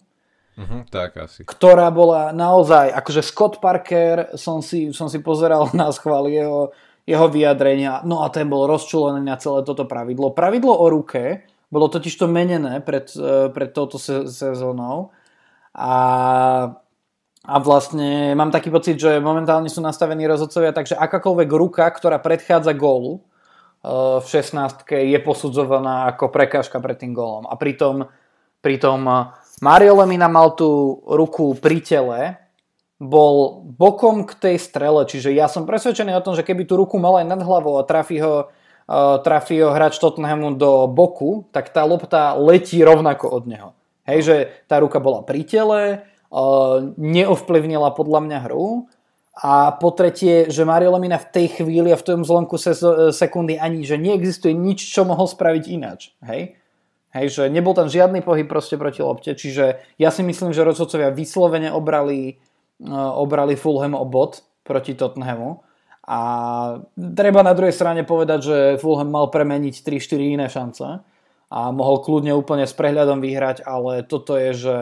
Uh-huh, tak asi. Ktorá bola naozaj, akože Scott Parker, som si, som si pozeral na schvál jeho, jeho vyjadrenia, no a ten bol rozčulený na celé toto pravidlo. Pravidlo o ruke bolo totiž to menené pred, pred touto sezónou a, a vlastne mám taký pocit, že momentálne sú nastavení rozhodcovia, takže akákoľvek ruka, ktorá predchádza gólu v šestnástke je posudzovaná ako prekážka pred tým gólom a pritom pritom Mario Lemina mal tú ruku pri tele, bol bokom k tej strele, čiže ja som presvedčený o tom, že keby tú ruku mal aj nad hlavou a trafí ho, uh, trafí ho hráč Tottenhamu do boku, tak tá lopta letí rovnako od neho. Hej, že tá ruka bola pri tele, uh, neovplyvnila podľa mňa hru a po tretie, že Mario Lemina v tej chvíli a v tom zlomku se- sekundy ani, že neexistuje nič, čo mohol spraviť ináč. Hej? Hej, že nebol tam žiadny pohyb proste proti lopte, čiže ja si myslím, že rozhodcovia vyslovene obrali, obrali Fulham o bod proti Tottenhamu a treba na druhej strane povedať, že Fulham mal premeniť tri štyri iné šance a mohol kľudne úplne s prehľadom vyhrať, ale toto je, že,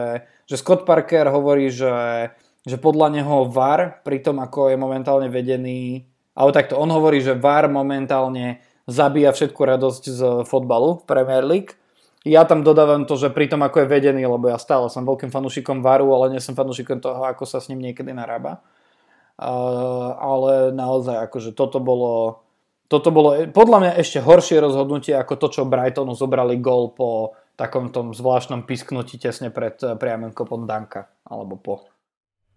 že Scott Parker hovorí, že, že podľa neho VAR, pri tom ako je momentálne vedený, ale takto on hovorí, že VAR momentálne zabíja všetku radosť z fotbalu v Premier League. Ja tam dodávam to, že pri tom, ako je vedený, lebo ja stále som veľkým fanúšikom VARu, ale nie som fanúšikom toho, ako sa s ním niekedy narába. Uh, ale naozaj, akože toto bolo, toto bolo podľa mňa ešte horšie rozhodnutie, ako to, čo Brightonu zobrali gól po takom tom zvláštnom pisknutí tesne pred priamym kopom Danka, alebo po.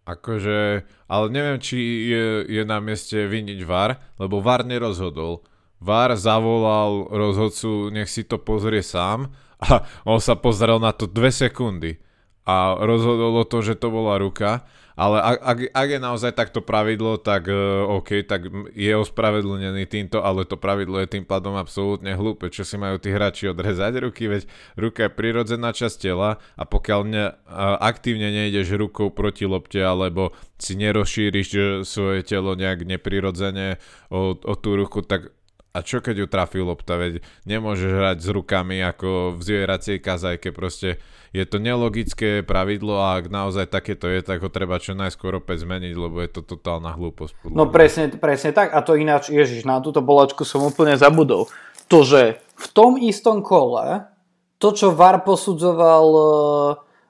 Akože, ale neviem, či je, je na mieste viniť VAR, lebo VAR nerozhodol. VAR zavolal rozhodcu, nech si to pozrie sám. A on sa pozeral na to dve sekundy a rozhodol o tom, že to bola ruka, ale ak, ak, ak je naozaj takto pravidlo, tak uh, OK, tak je ospravedlnený týmto, ale to pravidlo je tým pádom absolútne hlúpe, čo si majú tí hráči odrezať ruky, veď ruka je prirodzená časť tela a pokiaľ ne, uh, aktívne nejdeš rukou proti lopte, alebo si nerozšíriš svoje telo nejak neprirodzene o, o tú ruku, tak a čo keď ju trafí lopta, veď nemôžeš hrať s rukami ako v zvieracej kazajke, proste je to nelogické pravidlo a ak naozaj takéto je, tak ho treba čo najskôr opäť zmeniť, lebo je to totálna hlúposť. No presne, presne tak a to ináč, ježiš, na túto bolačku som úplne zabudol. To, že v tom istom kole, to čo VAR posudzoval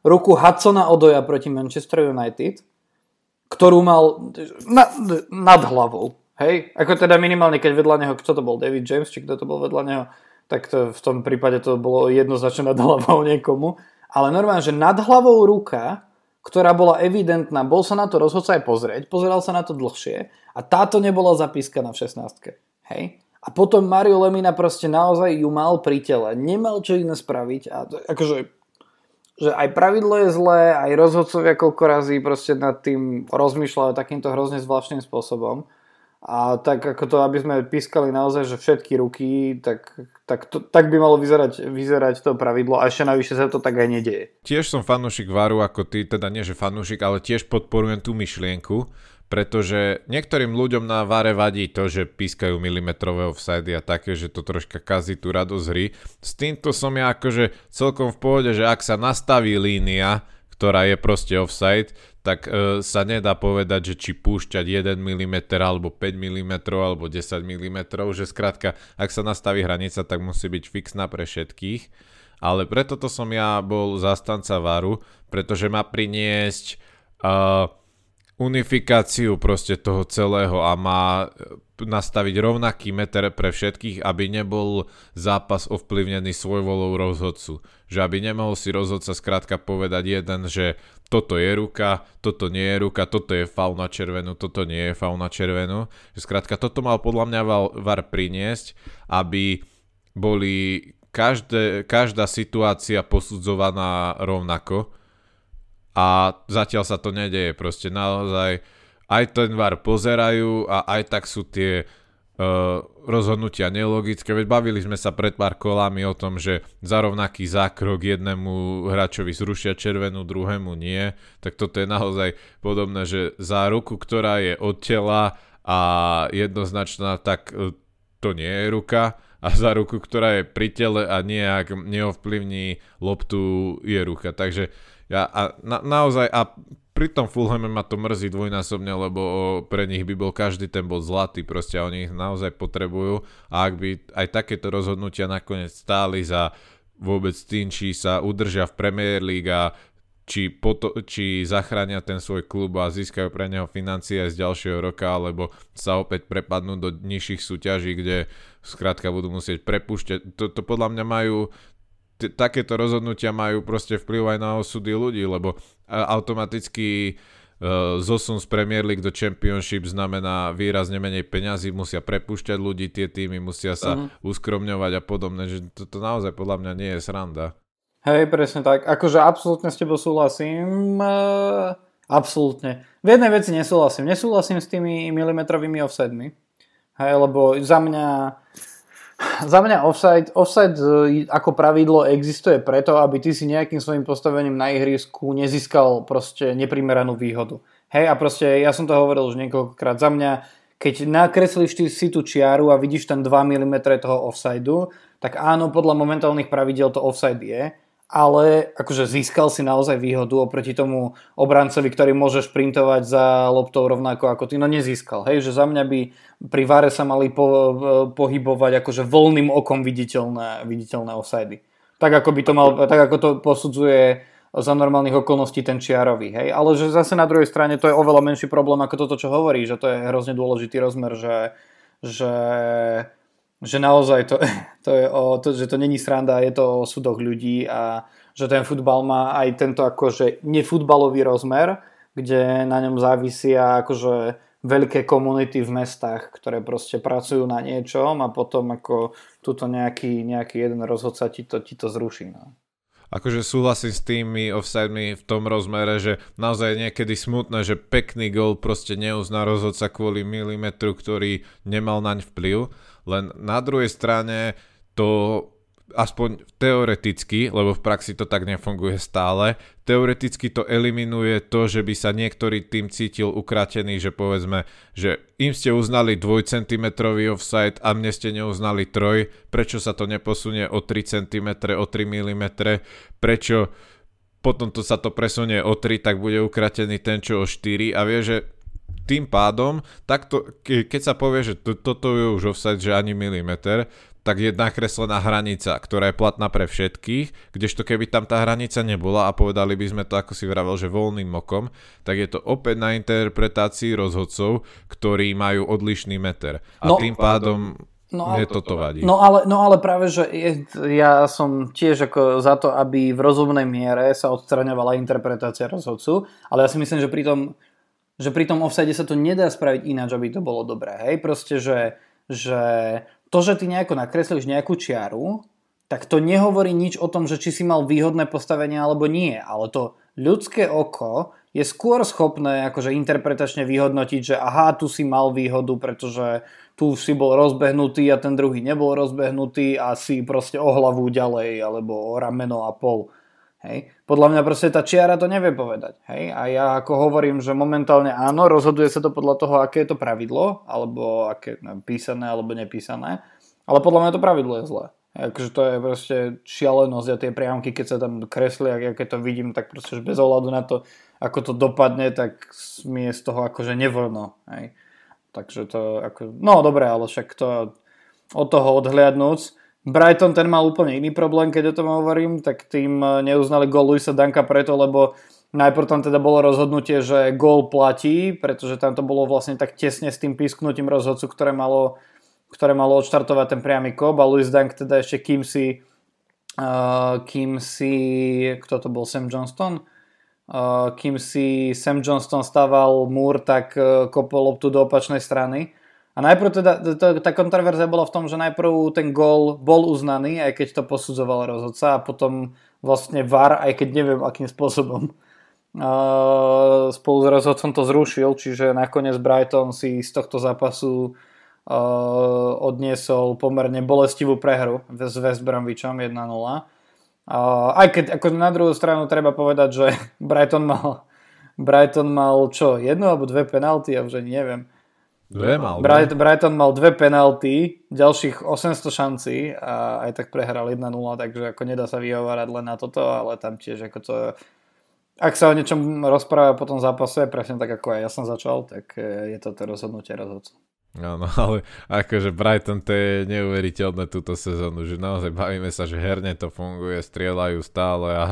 ruku Hudsona Odoia proti Manchester United, ktorú mal na, nad hlavou. Hej, ako teda minimálne, keď vedľa neho, kto to bol, David James, či kto to bol vedľa neho, tak to, v tom prípade to bolo jednoznačne nad hlavou niekomu. Ale normálne, že nad hlavou ruka, ktorá bola evidentná, bol sa na to rozhodca aj pozrieť, pozeral sa na to dlhšie a táto nebola zapískaná v šestnástke. Hej? A potom Mario Lemina proste naozaj ju mal pri tele, nemal čo iné spraviť a to, akože že aj pravidlo je zlé, aj rozhodcovia koľko razy proste nad tým rozmýšľajú takýmto hrozne zvláštnym spôsobom. A tak ako to, aby sme pískali naozaj, že všetky ruky, tak, tak, to, tak by malo vyzerať, vyzerať to pravidlo a ešte navyše sa to tak aj nedieje. Tiež som fanúšik VARu ako ty, teda nie že fanúšik, ale tiež podporujem tú myšlienku, pretože niektorým ľuďom na VARe vadí to, že pískajú milimetrové offside a také, že to troška kazí tú radosť hry. S týmto som ja akože celkom v pohode, že ak sa nastaví línia, ktorá je proste offside, tak e, sa nedá povedať, že či púšťať jeden milimeter alebo päť milimetrov alebo desať milimetrov, že skrátka, ak sa nastaví hranica, tak musí byť fixná pre všetkých. Ale preto to som ja bol zastanca VARu, pretože má priniesť e, unifikáciu proste toho celého a má nastaviť rovnaký meter pre všetkých, aby nebol zápas ovplyvnený svojvolou rozhodcu. Že aby nemohol si rozhodca skrátka povedať jeden, že toto je ruka, toto nie je ruka, toto je faul na červenú, toto nie je faul na červenú. Že skrátka toto mal podľa mňa VAR priniesť, aby boli každé, každá situácia posudzovaná rovnako. A zatiaľ sa to nedeje, proste naozaj aj ten VAR pozerajú a aj tak sú tie uh, rozhodnutia nelogické. Veď bavili sme sa pred pár kolami o tom, že za rovnaký zákrok jednému hráčovi zrušia červenú, druhému nie. Tak toto je naozaj podobné, že za ruku, ktorá je od tela a jednoznačná, tak uh, to nie je ruka. A za ruku, ktorá je pri tele a nejak neovplyvní loptu, je ruka. Takže ja a na, naozaj... A pri tom Fulhame ma to mrzí dvojnásobne, lebo pre nich by bol každý ten bod zlatý, proste oni ich naozaj potrebujú a ak by aj takéto rozhodnutia nakoniec stáli za vôbec tým, či sa udržia v Premier League a či, poto- či zachránia ten svoj klub a získajú pre neho financie aj z ďalšieho roka, alebo sa opäť prepadnú do nižších súťaží, kde skrátka budú musieť prepúšťať. Toto podľa mňa majú... T- takéto rozhodnutia majú proste vplyv aj na osudy ľudí, lebo automaticky e, zosun z Premier League do Championship znamená výrazne menej peňazí, musia prepúšťať ľudí, tie týmy musia sa uh-huh. uskromňovať a podobne, že toto naozaj podľa mňa nie je sranda. Hej, presne tak, akože absolútne s tebou súhlasím, e, absolútne. V jednej veci nesúhlasím, nesúhlasím s tými milimetrovými offsidemi, hej, lebo za mňa... Za mňa offside, offside ako pravidlo existuje preto, aby ty si nejakým svojim postavením na ihrisku nezískal proste neprimeranú výhodu. Hej, a proste ja som to hovoril už niekoľkokrát. Za mňa, keď nakreslíš ty si tú čiaru a vidíš tam dva milimetre toho offsideu, tak áno, podľa momentálnych pravidiel to offside je, ale akože získal si naozaj výhodu oproti tomu obrancovi, ktorý môže šprintovať za loptou rovnako ako ty, no nezískal. Hej, že za mňa by pri VARe sa mali po, pohybovať akože voľným okom viditeľné, viditeľné offside. Tak ako by to mal, tak ako to posudzuje za normálnych okolností ten čiarový. Hej, ale že zase na druhej strane to je oveľa menší problém ako toto, čo hovorí, že to je hrozne dôležitý rozmer, že... že... že naozaj to, to je o, to, že to není sranda, je to o súdoch ľudí a že ten futbal má aj tento akože nefutbalový rozmer, kde na ňom závisia akože veľké komunity v mestách, ktoré proste pracujú na niečom a potom ako tuto nejaký, nejaký jeden rozhodca ti to, ti to zruší. No. Akože súhlasím s tými offsidemi v tom rozmere, že naozaj je niekedy smutné, že pekný gól proste neuzná rozhodca kvôli milimetru, ktorý nemal naň vplyv. Len na druhej strane to aspoň teoreticky, lebo v praxi to tak nefunguje stále, teoreticky to eliminuje to, že by sa niektorý tým cítil ukrátený, že povedzme, že im ste uznali dvojcentimetrový offside a mne ste neuznali troj, prečo sa to neposunie o tri centimetre, o tri milimetre, prečo potom to sa to presunie o tri, tak bude ukratený ten, čo o štyri a vie, že tým pádom, takto, keď sa povie, že to, toto je už offside, že ani milimeter, tak je nakreslená hranica, ktorá je platná pre všetkých, kdežto keby tam tá hranica nebola a povedali by sme to, ako si vravel, že voľným mokom, tak je to opäť na interpretácii rozhodcov, ktorí majú odlišný meter. A no, tým pádom no, mne toto vadí. No ale, no ale práve, že je, ja som tiež ako za to, aby v rozumnej miere sa odstraňovala interpretácia rozhodcu, ale ja si myslím, že pri tom že pri tom offside sa to nedá spraviť ináč, aby to bolo dobré. Hej, proste, že, že to, že ty nejako nakreslíš nejakú čiaru, tak to nehovorí nič o tom, že či si mal výhodné postavenie alebo nie, ale to, ľudské oko je skôr schopné akože interpretačne vyhodnotiť, že aha, tu si mal výhodu, pretože tu si bol rozbehnutý a ten druhý nebol rozbehnutý a si proste o hlavu ďalej alebo o rameno a pol. Hej. Podľa mňa proste tá čiara to nevie povedať. Hej. A ja ako hovorím, že momentálne áno, rozhoduje sa to podľa toho, aké je to pravidlo, alebo aké neviem, písané alebo nepísané, ale podľa mňa to pravidlo je zlé. Takže to je proste šialenosť a tie priamky, keď sa tam kreslia, a keď to vidím, tak proste bez ohľadu na to, ako to dopadne, tak mi je z toho akože nevoľno. Hej. Takže to, ako... no dobre, ale však to od toho odhliadnúc. Brighton, ten mal úplne iný problém, keď o tom hovorím, tak tým neuznali gól Luisa Danka preto, lebo najprv tam teda bolo rozhodnutie, že gól platí, pretože tam to bolo vlastne tak tesne s tým písknutím rozhodcu, ktoré malo, ktoré malo odštartovať ten priamy kop a Luis Dunk teda ešte kým si, uh, kým si, kto to bol, Sam Johnstone? Uh, kým si Sam Johnstone stával múr, tak uh, kopol loptu do opačnej strany. A najprv teda, tá kontroverzia bola v tom, že najprv ten gól bol uznaný, aj keď to posudzoval rozhodca a potom vlastne VAR, aj keď neviem akým spôsobom uh, spolu s rozhodcom to zrušil, čiže nakoniec Brighton si z tohto zápasu uh, odniesol pomerne bolestivú prehru s West Bromwichom jeden nula. Uh, aj keď ako na druhú stranu treba povedať, že Brighton mal, Brighton mal čo, jednu alebo dve penalty, ja už ani neviem. Dve mal, Bright, Brighton mal dve penalty, ďalších osemsto šancí a aj tak prehral jedna nula, takže ako nedá sa vyhovárať len na toto, ale tam tiež ako to, ak sa o niečom rozpráva po tom zápase, presne tak ako aj ja som začal, tak je toto rozhodnutie rozhodcu. Áno, ale akože Brighton to je neuveriteľné túto sezónu, že naozaj bavíme sa, že herne to funguje, strieľajú stále a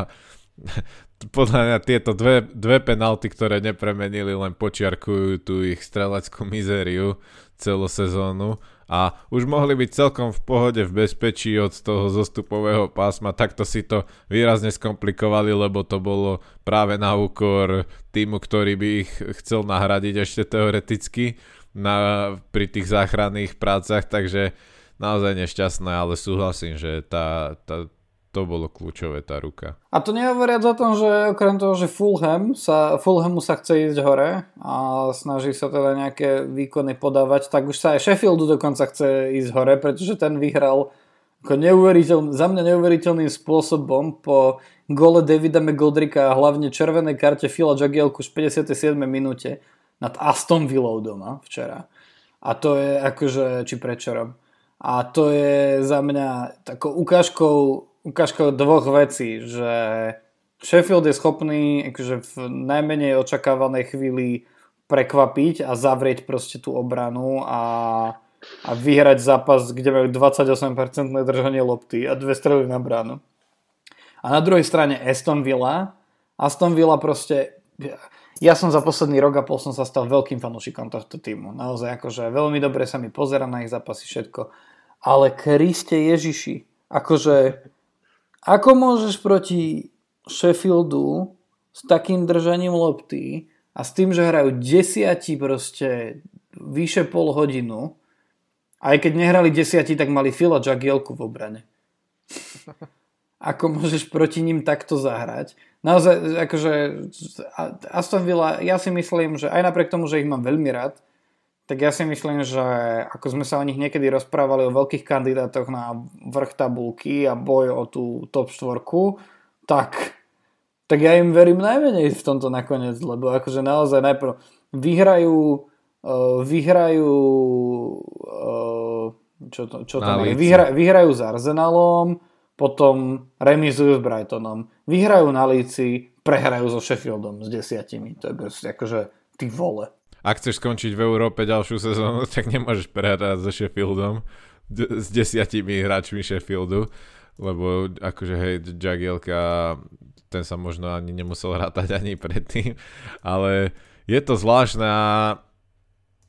podľa mňa tieto dve, dve penalty, ktoré nepremenili, len počiarkujú tú ich streleckú mizériu celú sezónu a už mohli byť celkom v pohode, v bezpečí od toho zostupového pásma, takto si to výrazne skomplikovali, lebo to bolo práve na úkor týmu, ktorý by ich chcel nahradiť ešte teoreticky na, pri tých záchranných prácach, takže naozaj nešťastné, ale súhlasím, že tá, tá to bolo kľúčové, tá ruka. A to nehovoriac o tom, že okrem toho, že Fulham sa, Fulhamu sa chce ísť hore a snaží sa teda nejaké výkony podávať, tak už sa aj Sheffieldu dokonca chce ísť hore, pretože ten vyhral ako neuveriteľný, za mňa neuveriteľným spôsobom po gole Davida McGoldricka a hlavne červenej karte Phila Jagielku už v päťdesiatej siedmej minúte nad Aston Villou doma včera. A to je akože, či predčerom. A to je za mňa takou ukážkou ukážka dvoch vecí, že Sheffield je schopný akože v najmenej očakávanej chvíli prekvapiť a zavrieť proste tú obranu a, a vyhrať zápas, kde majú dvadsaťosem percent držanie lopty a dve strely na bránu. A na druhej strane Aston Villa. Aston Villa proste... Ja som za posledný rok a pol som sa stal veľkým fanúšikom tohto týmu. Naozaj akože veľmi dobre sa mi pozerá na ich zápasy všetko. Ale Kriste Ježiši, akože... Ako môžeš proti Sheffieldu s takým držaním lopty a s tým, že hrajú desiati proste vyše pol hodinu, aj keď nehrali desiati, tak mali Phila Jagielku v obrane. Ako môžeš proti ním takto zahrať? Naozaj, akože Aston Villa, ja si myslím, že aj napriek tomu, že ich mám veľmi rád, tak ja si myslím, že ako sme sa o nich niekedy rozprávali o veľkých kandidátoch na vrch tabulky a boj o tú top štvorku, tak, tak ja im verím najmenej v tomto nakoniec, lebo akože naozaj najprv vyhrajú uh, vyhrajú uh, čo to, čo to je? Vyhra, vyhrajú s Arsenalom, potom remizujú s Brightonom, vyhrajú na Líci, prehrajú so Sheffieldom s desiatimi, to je proste akože ty vole. Ak chceš skončiť v Európe ďalšiu sezónu, tak nemôžeš prehrať so Sheffieldom d- s desiatimi hráčmi Sheffieldu, lebo akože hej, Jagielka, ten sa možno ani nemusel rátať ani predtým, ale je to zvláštne a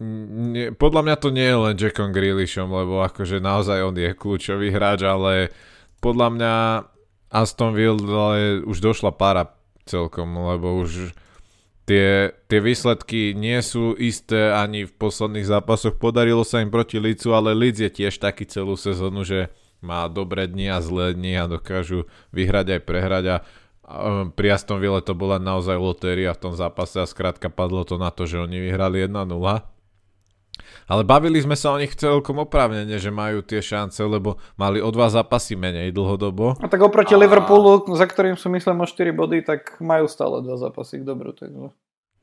ne, podľa mňa to nie je len Jackom Grealishom, lebo akože naozaj on je kľúčový hráč, ale podľa mňa Aston Villa už došla pára celkom, lebo už Tie, tie výsledky nie sú isté ani v posledných zápasoch. Podarilo sa im proti Leedsu, ale Leeds je tiež taký celú sezónu, že má dobré dni a zlé dni a dokážu vyhrať aj prehrať a, Pri Aston Ville to bola naozaj lotéria v tom zápase a skrátka padlo to na to, že oni vyhrali jeden nula. Ale bavili sme sa o nich celkom oprávnene, že majú tie šance, lebo mali o dva zápasy menej dlhodobo. A tak oproti a... Liverpoolu, za ktorým sú myslím o štyri body, tak majú stále dva zápasy k dobru.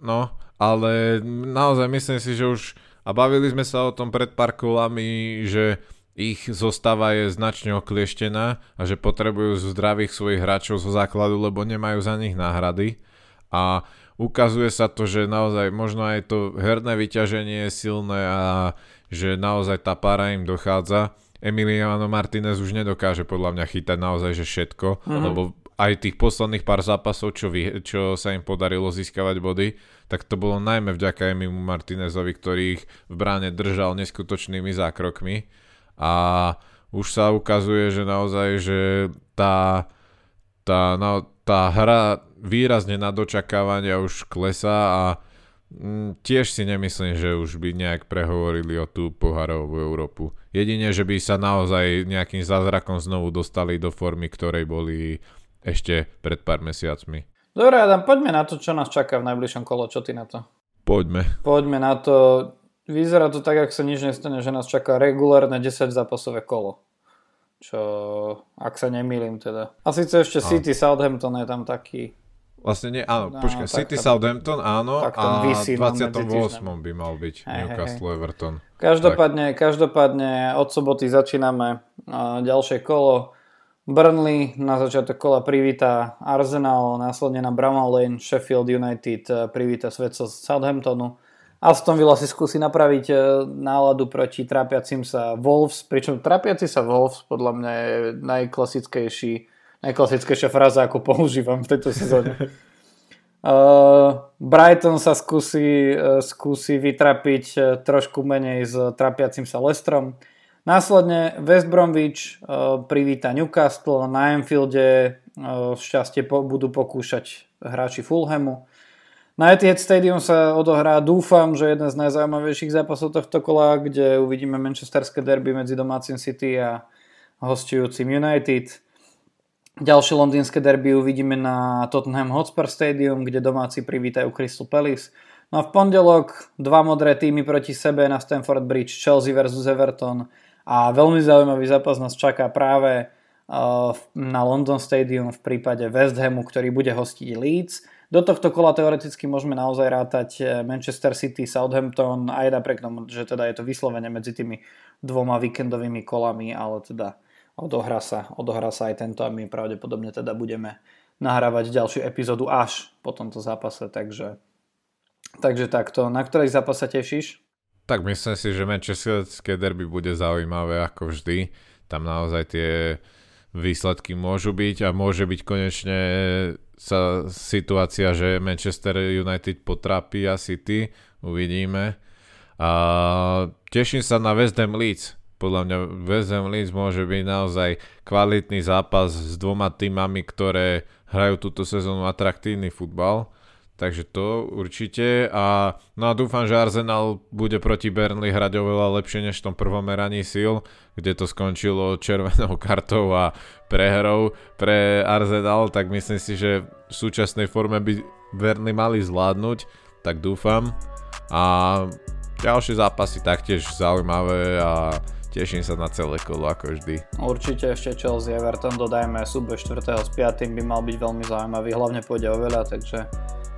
No, ale naozaj myslím si, že už... A bavili sme sa o tom pred pár kolami, že ich zostava je značne oklieštená a že potrebujú zdravých svojich hráčov zo základu, lebo nemajú za nich náhrady. A... ukazuje sa to, že naozaj možno aj to herné vyťaženie je silné a že naozaj tá pára im dochádza. Emiliano Martinez už nedokáže podľa mňa chytať naozaj že všetko, mm-hmm. lebo aj tých posledných pár zápasov, čo, vy, čo sa im podarilo získavať body, tak to bolo najmä vďaka Emilu Martinezovi, ktorý ich v bráne držal neskutočnými zákrokmi. A už sa ukazuje, že naozaj, že tá, tá, no, tá hra... výrazne na dočakávania už klesá a tiež si nemyslím, že už by nejak prehovorili o tú pohárovú Európu. Jedine, že by sa naozaj nejakým zázrakom znovu dostali do formy, ktorej boli ešte pred pár mesiacmi. Dobre, Adam, poďme na to, čo nás čaká v najbližšom kole. Čo ty na to? Poďme. Poďme na to. Vyzerá to tak, ak sa nič nestane, že nás čaká regulárne desať zápasové kolo. Čo, ak sa nemýlim teda. A síce ešte City, a... Southampton je tam taký... Vlastne nie, áno, no, počkaj, City, tam, Southampton, áno, a dvadsiateho ôsmeho by mal byť hey, Newcastle, hey. Everton. Každopádne, každopádne od soboty začíname uh, ďalšie kolo. Burnley na začiatok kola privíta Arsenal, následne na Bramall Lane, Sheffield United uh, privíta svetcov z Southamptonu. Aston Villa si skúsi napraviť uh, náladu proti trápiacim sa Wolves, pričom trápiaci sa Wolves podľa mňa je najklasickejší najklasickejšia fráza, ako používam v tejto sezóne. Uh, Brighton sa skúsi, uh, skúsi vytrapiť uh, trošku menej s uh, trapiacim sa Lestrom. Následne West Bromwich uh, privíta Newcastle. Na Anfielde uh, šťastie po, budú pokúšať hráči Fulhamu. Na Etihad Stadium sa odohrá, dúfam, že jeden z najzaujímavejších zápasov tohto kola, kde uvidíme manchesterské derby medzi domácim City a hostujúcim United. Ďalšie londýnske derby uvidíme na Tottenham Hotspur Stadium, kde domáci privítajú Crystal Palace. No a v pondelok dva modré týmy proti sebe na Stamford Bridge, Chelsea versus Everton. A veľmi zaujímavý zápas nás čaká práve uh, na London Stadium v prípade West Hamu, ktorý bude hostiť Leeds. Do tohto kola teoreticky môžeme naozaj rátať Manchester City, Southampton, aj napriek tomu, že teda je to vyslovene medzi tými dvoma víkendovými kolami, ale teda... Odohrá sa, odohrá sa aj tento a my pravdepodobne teda budeme nahrávať ďalšiu epizódu až po tomto zápase, takže, takže takto. Na ktorej zápas sa tešíš? Tak myslím si, že manchesterské derby bude zaujímavé ako vždy. Tam naozaj tie výsledky môžu byť a môže byť konečne sa situácia, že Manchester United potrápi a City, uvidíme. A teším sa na West Ham Leeds. Podľa mňa West Ham Leeds môže byť naozaj kvalitný zápas s dvoma týmami, ktoré hrajú túto sezónu atraktívny futbal. Takže to určite. A, no a dúfam, že Arsenal bude proti Burnley hrať oveľa lepšie než v tom prvom meraní síl, kde to skončilo červenou kartou a prehrou pre Arsenal. Tak myslím si, že v súčasnej forme by Burnley mali zvládnuť. Tak dúfam. A ďalšie zápasy taktiež zaujímavé a... teším sa na celé kolo, ako vždy. Určite ešte Chelsea Everton, dodajme súboj štvrtého s piatym by mal byť veľmi zaujímavý, hlavne pôjde o veľa, takže,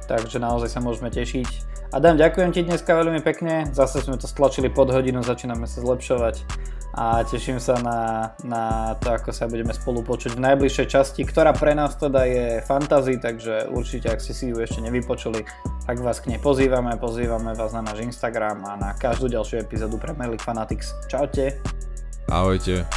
takže naozaj sa môžeme tešiť. Adam, ďakujem ti dneska veľmi pekne, zase sme to stlačili pod hodinu, začíname sa zlepšovať a teším sa na, na to, ako sa budeme spolu počuť v najbližšej časti, ktorá pre nás teda je fantasy, takže určite, ak ste si ju ešte nevypočuli, tak vás k nej pozývame, pozývame vás na náš Instagram a na každú ďalšiu epizódu Premier League Fanatics. Čaute. Ahojte.